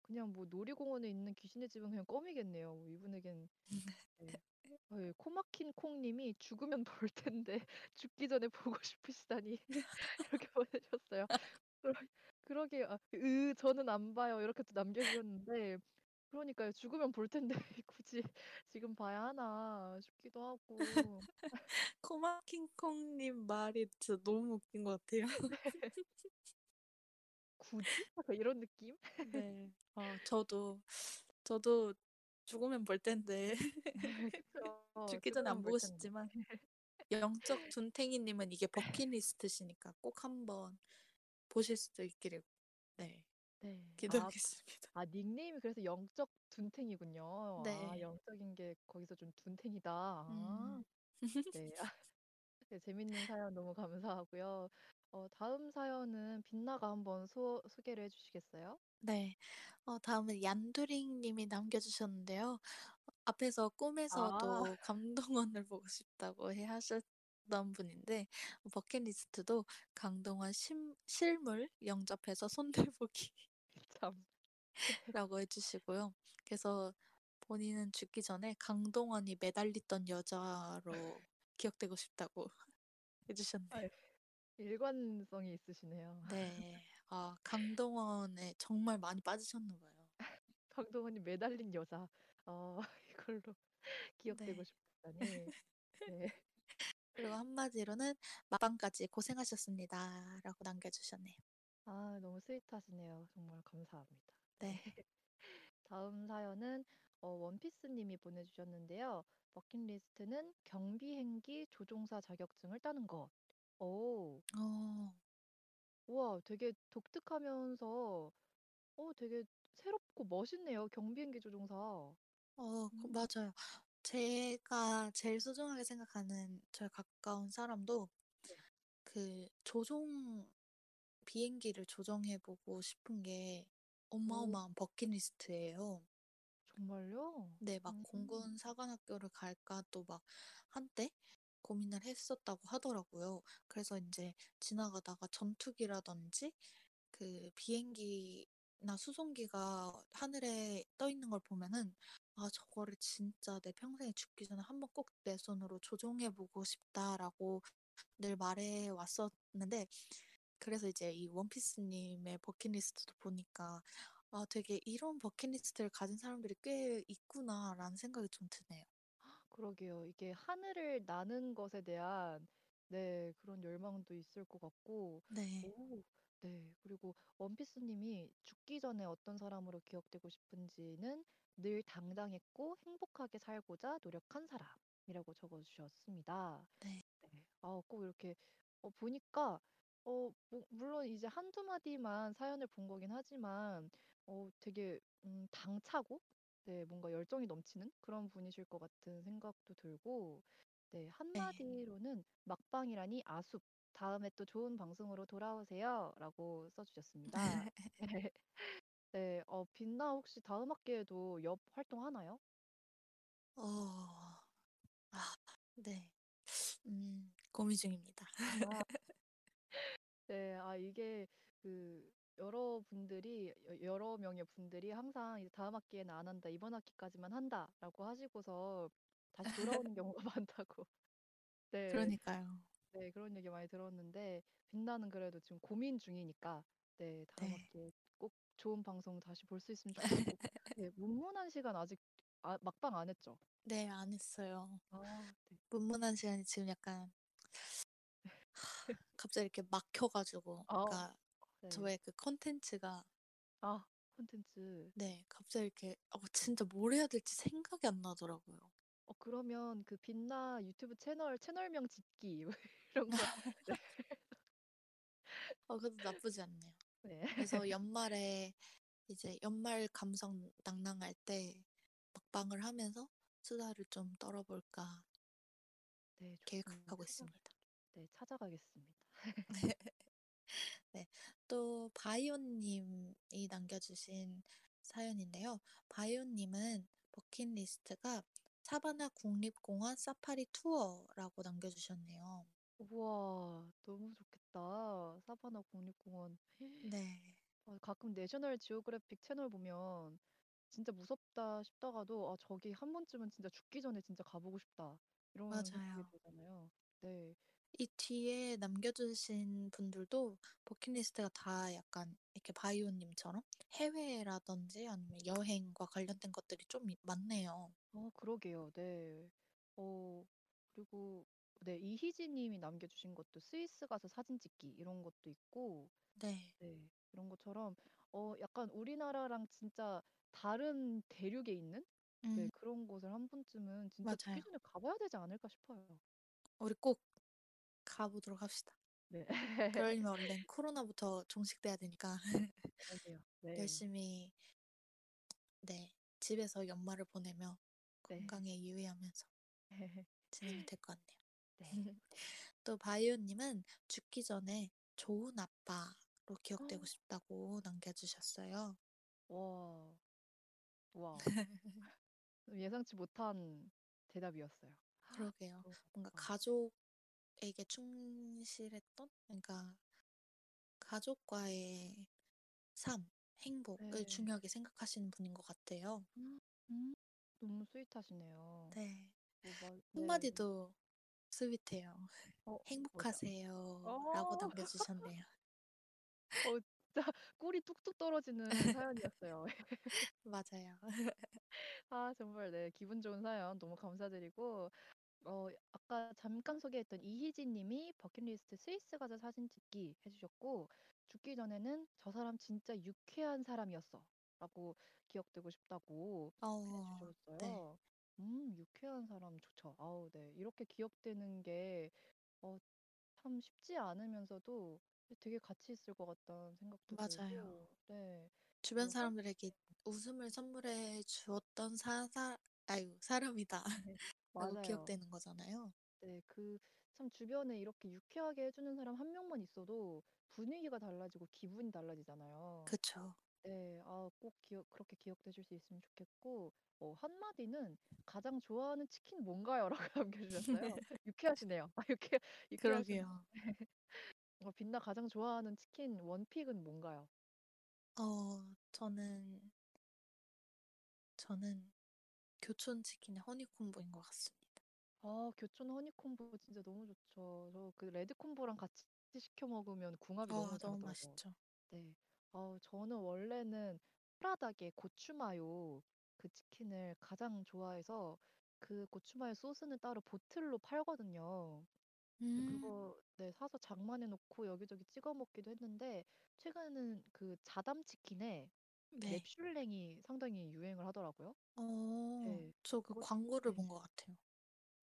그냥 뭐 놀이공원에 있는 귀신의 집은 그냥 껌이겠네요. 뭐 이분에겐 네. 네, 코막힌 콩님이 죽으면 볼 텐데 죽기 전에 보고 싶으시다니 이렇게 보내셨어요. 그러게 아, 으 저는 안 봐요 이렇게 또 남겨주셨는데 그러니까요. 죽으면 볼 텐데 굳이 지금 봐야 하나 싶기도 하고. 코마킹콩님 말이 진짜 너무 웃긴 것 같아요. 네. 굳이? 이런 느낌? 네. 어, 저도 저도 죽으면 볼 텐데 그렇죠. 죽기 전에 안 보고 싶지만 영적 둔탱이님은 이게 버킷리스트시니까 꼭 한번 보실 수도 있기를 네. 네. 기도하겠습니다. 아, 아, 닉네임이 그래서 영적 둔탱이군요. 네. 아, 영적인 게 거기서 좀 둔탱이다. 음. 네. 네, 재밌는 사연 너무 감사하고요. 어, 다음 사연은 빛나가 한번 소, 소개를 해주시겠어요? 네. 어, 다음은 얀두링님이 남겨주셨는데요. 앞에서 꿈에서도 아. 감동원을 보고 싶다고 해 하셨. 분인데 버킷리스트도 강동원 심, 실물 영접해서 손대보기 라고 해주시고요. 그래서 본인은 죽기 전에 강동원이 매달리던 여자로 기억되고 싶다고 해주셨네요. 일관성이 있으시네요. 네, 아, 강동원에 정말 많이 빠지셨나봐요. 강동원이 매달린 여자 어, 이걸로 기억되고 네. 싶다니 네. 그리고 한마디로는 마감까지 고생하셨습니다. 라고 남겨주셨네요. 아, 너무 스윗하시네요. 정말 감사합니다. 네. 다음 사연은 어, 원피스님이 보내주셨는데요. 버킷리스트는 경비행기 조종사 자격증을 따는 것. 오. 어. 우와, 되게 독특하면서 어, 되게 새롭고 멋있네요. 경비행기 조종사. 어, 음. 맞아요. 제가 제일 소중하게 생각하는 저의 가까운 사람도 네. 그 조종 비행기를 조종해보고 싶은 게 어마어마한 오. 버킷리스트예요. 정말요? 네, 막 음. 공군 사관학교를 갈까 또 막 한때 고민을 했었다고 하더라고요. 그래서 이제 지나가다가 전투기라든지 그 비행기나 수송기가 하늘에 떠 있는 걸 보면은 아, 저거를 진짜 내 평생에 죽기 전에 한번 꼭 내 손으로 조종해보고 싶다라고 늘 말해왔었는데, 그래서 이제 이 원피스님의 버킷리스트도 보니까 아, 되게 이런 버킷리스트를 가진 사람들이 꽤 있구나라는 생각이 좀 드네요. 그러게요. 이게 하늘을 나는 것에 대한 네, 그런 열망도 있을 것 같고 네. 오, 네. 그리고 원피스님이 죽기 전에 어떤 사람으로 기억되고 싶은지는 늘 당당했고 행복하게 살고자 노력한 사람이라고 적어주셨습니다. 네. 네. 아, 꼭 이렇게 어, 보니까 어, 뭐, 물론 이제 한두 마디만 사연을 본 거긴 하지만 어, 되게 음, 당차고 네, 뭔가 열정이 넘치는 그런 분이실 것 같은 생각도 들고 네, 한마디로는 막방이라니 아숲. 다음에 또 좋은 방송으로 돌아오세요. 라고 써주셨습니다. 네. 네, 어, 빛나 혹시 다음 학기에도 옆 활동하나요? 어, 아, 네, 음, 고민 중입니다. 아, 네, 아, 이게 그 여러분들이 여러 명의 분들이 항상 이제 다음 학기에는 안 한다, 이번 학기까지만 한다라고 하시고서 다시 돌아오는 경우가 많다고. 네, 그러니까요. 네, 그런 얘기 많이 들었는데 빛나는 그래도 지금 고민 중이니까 네, 다음 네. 학기에. 좋은 방송 다시 볼 수 있으면 좋겠고 네, 문문한 시간 아직 아, 막방 안 했죠? 네, 안 했어요. 아, 네. 문문한 시간이 지금 약간 하, 갑자기 이렇게 막혀가지고 아, 그러니까 네. 저의 그 컨텐츠가 아, 컨텐츠 네, 갑자기 이렇게 어, 진짜 뭘 해야 될지 생각이 안 나더라고요. 어, 그러면 그 빛나 유튜브 채널 채널명 짓기 이런 거 네. 어, 그래도 나쁘지 않네요. 네. 그래서 연말에 이제 연말 감성 낭낭할 때 막방을 하면서 수다를 좀 떨어볼까 네, 계획하고 있습니다. 네, 찾아가겠습니다. 네, 또 바이오님이 남겨주신 사연인데요. 바이오님은 버킷리스트가 사바나 국립공원 사파리 투어라고 남겨주셨네요. 우와, 너무 좋겠다. 사바나 국립공원. 네. 아, 가끔 내셔널 지오그래픽 채널 보면 진짜 무섭다 싶다가도 아, 저기 한 번쯤은 진짜 죽기 전에 진짜 가보고 싶다. 이런 생각이 들잖아요. 네. 이 뒤에 남겨주신 분들도 버킷리스트가 다 약간 이렇게 바이오님처럼 해외라든지 아니면 여행과 관련된 것들이 좀 많네요. 어, 그러게요. 네. 어, 그리고 네, 이희진님이 남겨주신 것도 스위스 가서 사진 찍기 이런 것도 있고 네, 네 이런 것처럼 어 약간 우리나라랑 진짜 다른 대륙에 있는 음. 네, 그런 곳을 한 번쯤은 진짜 맞아요. 기존에 가봐야 되지 않을까 싶어요. 우리 꼭 가보도록 합시다. 네. 그러려면 얼른 코로나부터 종식돼야 되니까 네. 열심히 네 집에서 연말을 보내며 네. 건강에 유의하면서 진행이 될 것 같네요. 네. 또 바이오님은 죽기 전에 좋은 아빠로 기억되고 어? 싶다고 남겨주셨어요. 와, 와, 예상치 못한 대답이었어요. 그러게요. 뭔가 가족에게 충실했던, 그러니까 가족과의 삶, 행복을 네. 중요하게 생각하시는 분인 것 같아요. 음, 음. 너무 스윗하시네요. 네. 뭐, 네. 한마디도. 스윗해요. 어, 행복하세요. 어? 라고 남겨주셨네요. 어, 진짜 꿀이 뚝뚝 떨어지는 사연이었어요. 맞아요. 아, 정말 네, 기분 좋은 사연 너무 감사드리고 어, 아까 잠깐 소개했던 이희진님이 버킷리스트 스위스 가서 사진 찍기 해주셨고 죽기 전에는 저 사람 진짜 유쾌한 사람이었어 라고 기억되고 싶다고 어, 해주셨어요. 네. 음, 유쾌한 사람 좋죠. 아우, 네. 이렇게 기억되는 게, 어, 참 쉽지 않으면서도 되게 가치 있을 것 같다는 생각도 맞아요. 들고. 네. 주변 사람들에게 웃음을 선물해 주었던 사, 사, 아유, 사람이다. 네, 맞아요. 기억되는 거잖아요. 네. 그, 참 주변에 이렇게 유쾌하게 해주는 사람 한 명만 있어도 분위기가 달라지고 기분이 달라지잖아요. 그쵸. 네, 아, 꼭 기억, 그렇게 기억해 줄수 있으면 좋겠고, 어, 한마디는 가장 좋아하는 치킨 뭔가요? 라고 남겨주셨어요. 유쾌하시네요. 아, 유쾌, 유쾌하시네요. 그러게요. 어, 빛나 가장 좋아하는 치킨 원픽은 뭔가요? 어, 저는, 저는 교촌 치킨의 허니콤보인 것 같습니다. 아, 교촌 허니콤보 진짜 너무 좋죠. 저 그 레드콤보랑 같이 시켜 먹으면 궁합이 너무 어, 잘 너무 맞더라고요. 맛있죠. 네. 어, 저는 원래는 프라닭의 고추마요 그 치킨을 가장 좋아해서 그 고추마요 소스는 따로 보틀로 팔거든요. 근데 음, 그거 네, 사서 장만해 놓고 여기저기 찍어 먹기도 했는데 최근에는 그 자담 치킨에 네. 맵슐랭이 상당히 유행을 하더라고요. 어, 네. 저 그 그거 광고를 본 네. 것 같아요.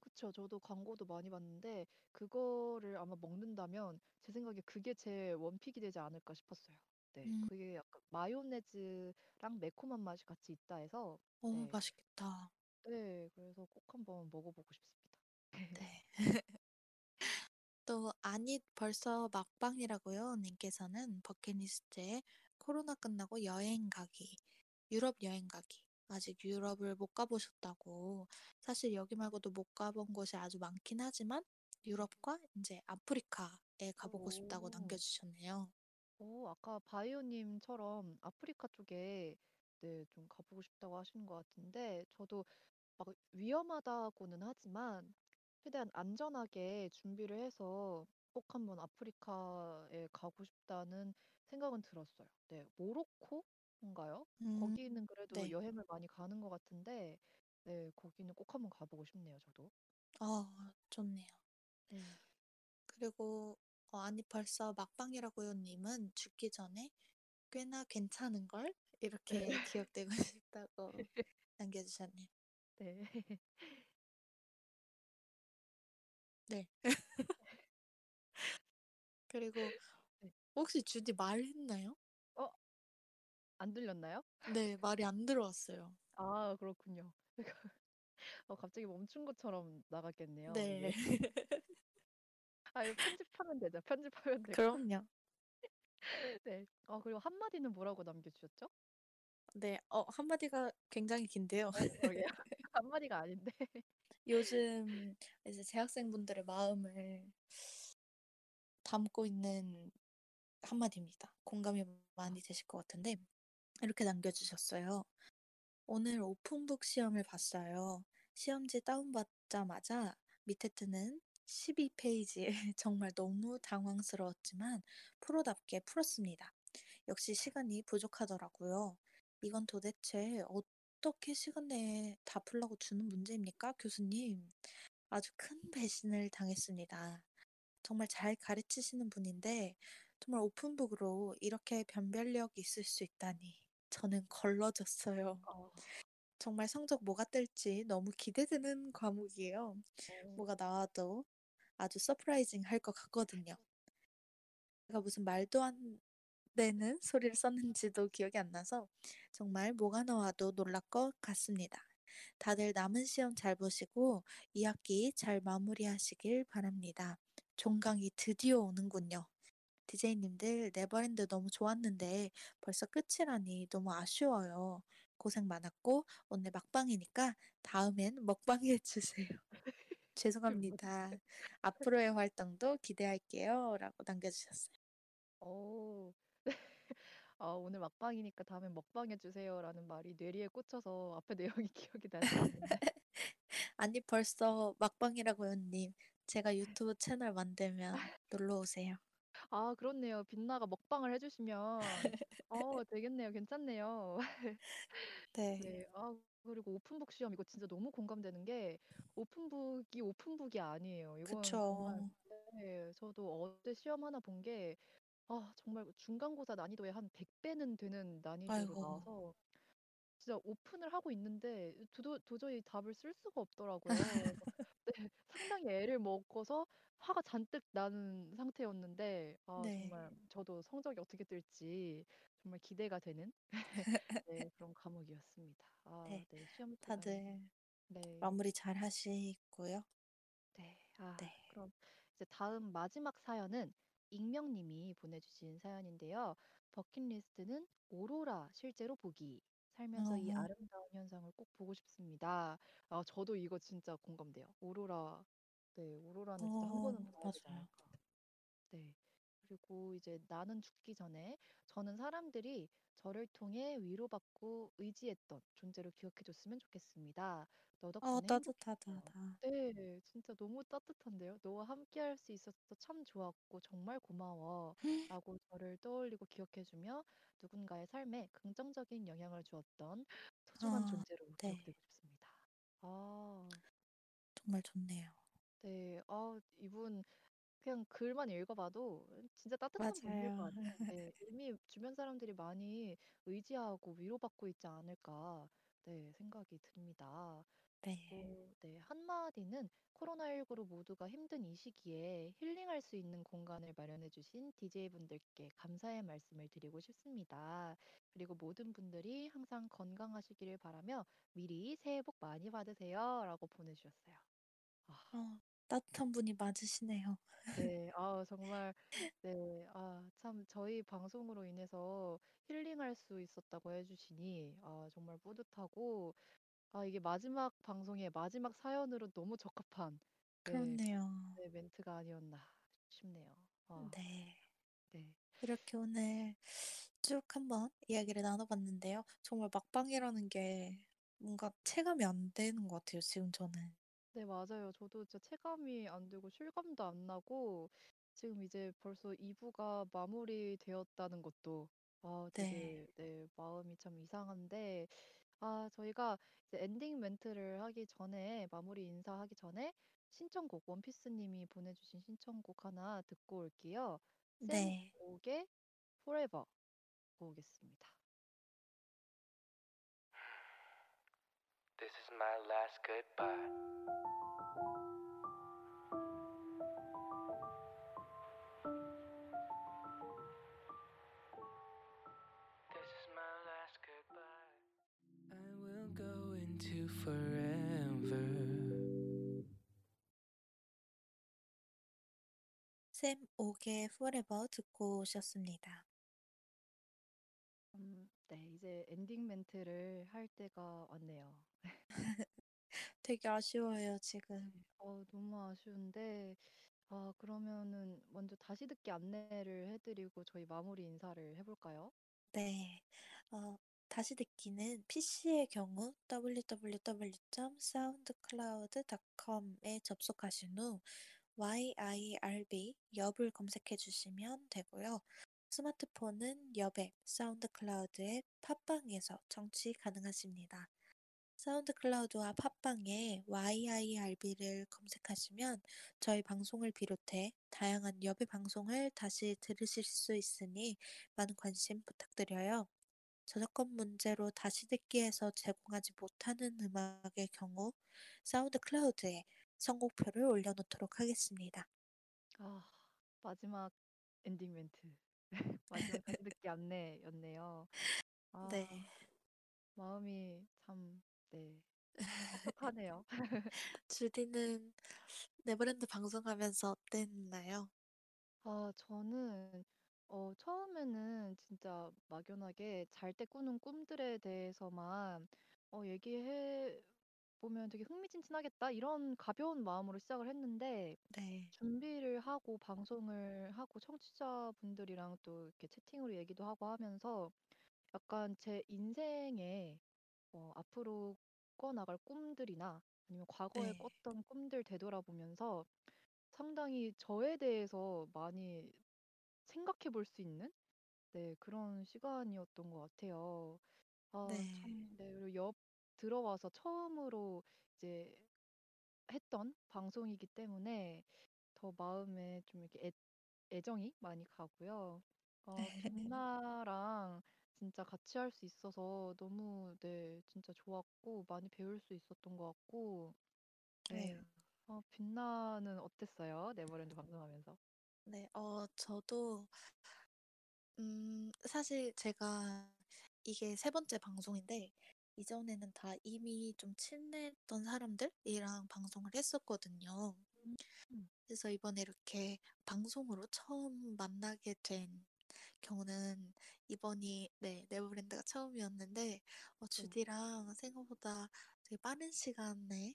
그쵸. 저도 광고도 많이 봤는데 그거를 아마 먹는다면 제 생각에 그게 제 원픽이 되지 않을까 싶었어요. 네. 음, 그게 약간 마요네즈랑 매콤한 맛이 같이 있다 해서 어, 네. 맛있겠다. 네. 그래서 꼭 한번 먹어보고 싶습니다. 네. 또 아니 벌써 막방이라고요 님께서는 버킷리스트에 코로나 끝나고 여행 가기 유럽 여행 가기 아직 유럽을 못 가보셨다고 사실 여기 말고도 못 가본 곳이 아주 많긴 하지만 유럽과 이제 아프리카에 가보고 싶다고 오. 남겨주셨네요. 오, 아까 바이오님처럼 아프리카 쪽에 네, 좀 가보고 싶다고 하시는 것 같은데, 저도 막 위험하다고는 하지만, 최대한 안전하게 준비를 해서 꼭 한번 아프리카에 가고 싶다는 생각은 들었어요. 네, 모로코인가요? 음, 거기는 그래도 네. 여행을 많이 가는 것 같은데, 네, 거기는 꼭 한번 가보고 싶네요, 저도. 어, 좋네요. 네. 그리고 어, 아니 벌써 막방이라고요 님은 죽기 전에 꽤나 괜찮은 걸 네, 이렇게 기억되고 싶다고 남겨주셨네요. 네. 네. 그리고 네. 혹시 주디 말했나요? 어, 안 들렸나요? 네, 말이 안 들어왔어요. 아, 그렇군요. 어, 갑자기 멈춘 것처럼 나갔겠네요, 네. 이게. 아, 이거 편집하면 되죠. 편집하면 되고. 그럼요. 네. 아, 그리고 한마디는 뭐라고 남겨주셨죠? 네, 어, 한마디가 굉장히 긴데요. 어, 그러게요. 한마디가 아닌데. 요즘 이제 재학생분들의 마음을 담고 있는 한마디입니다. 공감이 많이 되실 것 같은데, 이렇게 남겨주셨어요. 오늘 오픈북 시험을 봤어요. 시험지 다운받자마자 밑에 뜨는 십이 페이지에 정말 너무 당황스러웠지만 프로답게 풀었습니다. 역시 시간이 부족하더라고요. 이건 도대체 어떻게 시간 내에 다 풀라고 주는 문제입니까, 교수님? 아주 큰 배신을 당했습니다. 정말 잘 가르치시는 분인데 정말 오픈북으로 이렇게 변별력이 있을 수 있다니 저는 걸러졌어요. 아, 정말 성적 뭐가 뜰지 너무 기대되는 과목이에요. 어, 뭐가 나와도 아주 서프라이징 할 것 같거든요. 제가 무슨 말도 안 되는 소리를 썼는지도 기억이 안 나서 정말 뭐가 나와도 놀랄 것 같습니다. 다들 남은 시험 잘 보시고 이 학기 잘 마무리하시길 바랍니다. 종강이 드디어 오는군요. 디제이님들 네버랜드 너무 좋았는데 벌써 끝이라니 너무 아쉬워요. 고생 많았고 오늘 막방이니까 다음엔 먹방해 해주세요. 죄송합니다. 앞으로의 활동도 기대할게요. 라고 남겨주셨어요. 오, 아, 오늘 막방이니까 다음에 먹방해 주세요라는 말이 뇌리에 꽂혀서 앞에 내용이 기억이 나지 않는데. 아니 벌써 막방이라고요 님. 제가 유튜브 채널 만들면 놀러 오세요. 아, 그렇네요. 빛나가 먹방을 해주시면, 어, 되겠네요. 괜찮네요. 네. 네, 아, 그리고 오픈북 시험 이거 진짜 너무 공감되는 게 오픈북이 오픈북이 아니에요. 이건 정말 그쵸. 네, 저도 어제 시험 하나 본 게, 아, 정말 중간고사 난이도의 한 백 배는 되는 난이도로 아이고. 나와서 진짜 오픈을 하고 있는데 도, 도저히 답을 쓸 수가 없더라고요. 그래서 네, 상당히 애를 먹어서 화가 잔뜩 나는 상태였는데 아, 네. 정말 저도 성적이 어떻게 뜰지 정말 기대가 되는 네, 그런 과목이었습니다. 아, 네. 네, 시험 기간. 다들 네, 마무리 잘 하시고요. 네. 아, 네. 그럼 이제 다음 마지막 사연은 익명님이 보내주신 사연인데요. 버킷리스트는 오로라 실제로 보기. 살면서 이 어, 아름다운 현상을 꼭 보고 싶습니다. 아, 저도 이거 진짜 공감돼요. 오로라. 네, 오로라는 진짜 한 번은 어, 봐야 되지 맞아요. 않을까. 네. 그리고 이제 나는 죽기 전에 저는 사람들이 저를 통해 위로받고 의지했던 존재로 기억해줬으면 좋겠습니다. 너 어, 덕분에 행복했어요. 따뜻하다. 네, 진짜 너무 따뜻한데요. 너와 함께 할 수 있어서 참 좋았고 정말 고마워. 라고 저를 떠올리고 기억해주며 누군가의 삶에 긍정적인 영향을 주었던 소중한 아, 존재로 네. 기억되고 싶습니다. 아, 정말 좋네요. 네. 아, 이분 그냥 글만 읽어봐도 진짜 따뜻한 분일 것 맞아요. 같아요. 네, 이미 주변 사람들이 많이 의지하고 위로받고 있지 않을까, 네, 생각이 듭니다. 네. 그리고 네, 한마디는 코로나십구로 모두가 힘든 이 시기에 힐링할 수 있는 공간을 마련해주신 디제이분들께 감사의 말씀을 드리고 싶습니다. 그리고 모든 분들이 항상 건강하시기를 바라며 미리 새해 복 많이 받으세요. 라고 보내주셨어요. 아, 어, 따뜻한 분이 맞으시네요. 네, 아, 정말, 네, 아, 참, 저희 방송으로 인해서 힐링할 수 있었다고 해주시니, 아, 정말 뿌듯하고, 아, 이게 마지막 방송의 마지막 사연으로 너무 적합한, 네, 그렇네요. 네, 멘트가 아니었나 싶네요. 아, 네. 네, 이렇게 오늘 쭉 한번 이야기를 나눠봤는데요. 정말 막방이라는 게 뭔가 체감이 안 되는 것 같아요, 지금 저는. 네, 맞아요. 저도 진짜 체감이 안 되고, 실감도 안 나고, 지금 이제 벌써 이 부가 마무리되었다는 것도, 아, 네. 되게, 네, 마음이 참 이상한데, 아, 저희가 이제 엔딩 멘트를 하기 전에, 마무리 인사하기 전에, 신청곡, 원피스님이 보내주신 신청곡 하나 듣고 올게요. 샘 네. 옥의 Forever 듣고 오겠습니다. This is my last goodbye. This is my last goodbye. I will go into forever. 샘 옥의 Forever 듣고 오셨습니다. 음, 네, 이제 엔딩 멘트를 할 때가 왔네요. 되게 아쉬워요, 지금. 어, 너무 아쉬운데, 아, 그러면은 먼저 다시 듣기 안내를 해드리고 저희 마무리 인사를 해볼까요? 네. 어, 다시 듣기는 피씨의 경우 더블유 더블유 더블유 점 사운드클라우드 닷컴에 접속하신 후 와이아이알비 엽을 검색해 주시면 되고요. 스마트폰은 엽 앱, 사운드클라우드 앱, 팟빵에서 청취 가능하십니다. 사운드클라우드와 팟빵에 와이아이알비를 검색하시면 저희 방송을 비롯해 다양한 여배 방송을 다시 들으실 수 있으니 많은 관심 부탁드려요. 저작권 문제로 다시 듣기에서 제공하지 못하는 음악의 경우 사운드클라우드에 선곡표를 올려놓도록 하겠습니다. 아, 마지막 엔딩 멘트. 마지막 다시 듣기 안내였네요. 네. 아, 마음이 참, 네, 섭섭하네요. 주디는 네버랜드 방송하면서 어땠나요? 아, 저는 어, 처음에는 진짜 막연하게 잘 때 꾸는 꿈들에 대해서만 어, 얘기해 보면 되게 흥미진진하겠다 이런 가벼운 마음으로 시작을 했는데 네. 준비를 하고 방송을 하고 청취자분들이랑 또 이렇게 채팅으로 얘기도 하고 하면서 약간 제 인생에 어, 앞으로 꿔나갈 꿈들이나 아니면 과거에 네. 꿨던 꿈들 되돌아보면서 상당히 저에 대해서 많이 생각해 볼 수 있는 네, 그런 시간이었던 것 같아요. 아, 네. 참, 네. 그리고 옆 들어와서 처음으로 이제 했던 방송이기 때문에 더 마음에 좀 이렇게 애, 애정이 많이 가고요. 어, 빛나랑 진짜 같이 할 수 있어서 너무 네, 진짜 좋았고 많이 배울 수 있었던 것 같고 네. 그래요. 어, 빛나는 어땠어요? 네버랜드 방송하면서. 네, 어, 저도 음, 사실 제가 이게 세 번째 방송인데 이전에는 다 이미 좀 친했던 사람들이랑 방송을 했었거든요. 음. 그래서 이번에 이렇게 방송으로 처음 만나게 된 경우는 이번이 네, 네버랜드가 처음이었는데 어, 응. 주디랑 생각보다 되게 빠른 시간에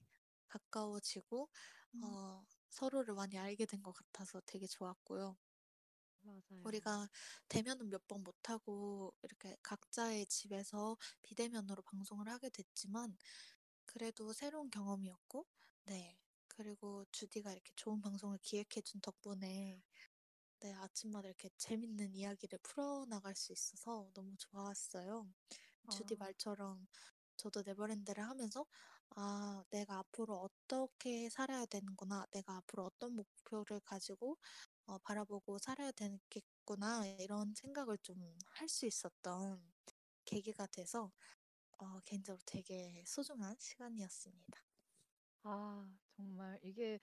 가까워지고 응. 어, 서로를 많이 알게 된 것 같아서 되게 좋았고요. 맞아요. 우리가 대면은 몇 번 못하고 이렇게 각자의 집에서 비대면으로 방송을 하게 됐지만 그래도 새로운 경험이었고, 네. 그리고 주디가 이렇게 좋은 방송을 기획해준 덕분에 네, 아침마다 이렇게 재밌는 이야기를 풀어나갈 수 있어서 너무 좋았어요. 주디 아, 말처럼 저도 네버랜드를 하면서 아, 내가 앞으로 어떻게 살아야 되는구나, 내가 앞으로 어떤 목표를 가지고 어, 바라보고 살아야 되겠구나, 이런 생각을 좀 할 수 있었던 계기가 돼서 어, 개인적으로 되게 소중한 시간이었습니다. 아, 정말 이게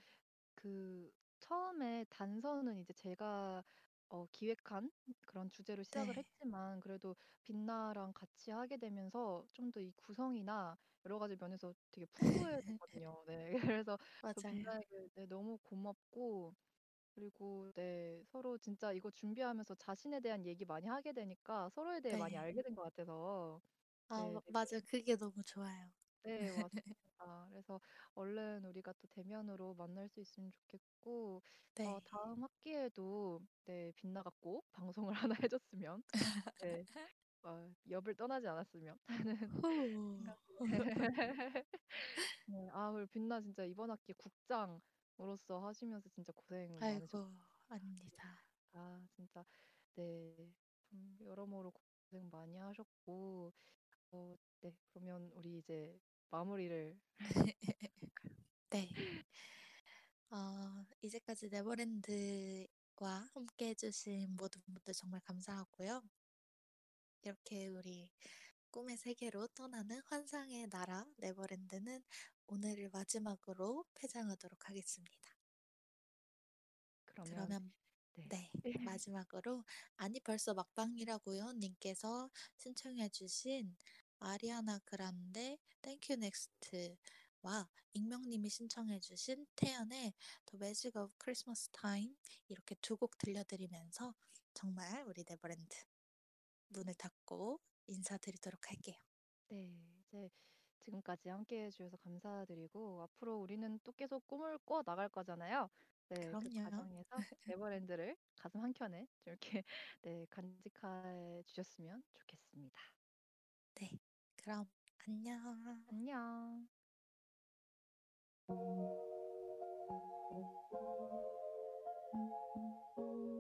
그 처음에 단서는 이제 제가 어, 기획한 그런 주제로 시작을 네, 했지만 그래도 빛나랑 같이 하게 되면서 좀 더 이 구성이나 여러 가지 면에서 되게 풍부해졌거든요. 네, 그래서 저 맞아요. 빛나에게 네, 너무 고맙고 그리고 네, 서로 진짜 이거 준비하면서 자신에 대한 얘기 많이 하게 되니까 서로에 대해 많이 네. 알게 된 것 같아서 아, 네, 마- 되게 맞아. 그게 너무 좋아요. 네, 맞습니다. 그래서 얼른 우리가 또 대면으로 만날 수 있으면 좋겠고, 어, 네. 다음 학기에도 네, 빛나가 꼭 방송을 하나 해줬으면, 네, 어, 엽을 떠나지 않았으면 하는 후. 생각으로. 네, 아, 그리고 빛나 진짜 이번 학기 국장으로서 하시면서 진짜 고생 많으셨고, 아이고, 아닙니다. 아, 진짜, 네, 참 여러모로 고생 많이 하셨고, 어, 네, 그러면 우리 이제 마무리를 할까요? 네. 어, 이제까지 네버랜드와 함께 해주신 모든 분들 정말 감사하고요. 이렇게 우리 꿈의 세계로 떠나는 환상의 나라 네버랜드는 오늘을 마지막으로 폐장하도록 하겠습니다. 그러면 그러면 네. 네, 마지막으로 아니 벌써 막방이라고요 님께서 신청해주신 아리아나 그란데 땡큐 넥스트와 익명님이 신청해주신 태연의 The Magic of Christmas Time 이렇게 두 곡 들려드리면서 정말 우리 네버랜드 문을 닫고 인사드리도록 할게요. 네, 이제 지금까지 함께 해주셔서 감사드리고, 앞으로 우리는 또 계속 꿈을 꿔 나갈 거잖아요. 네, 그 그럼요. 과정에서 네버랜드를 가슴 한켠에 좀 이렇게 네, 간직해 주셨으면 좋겠습니다. 네, 그럼 안녕. 안녕.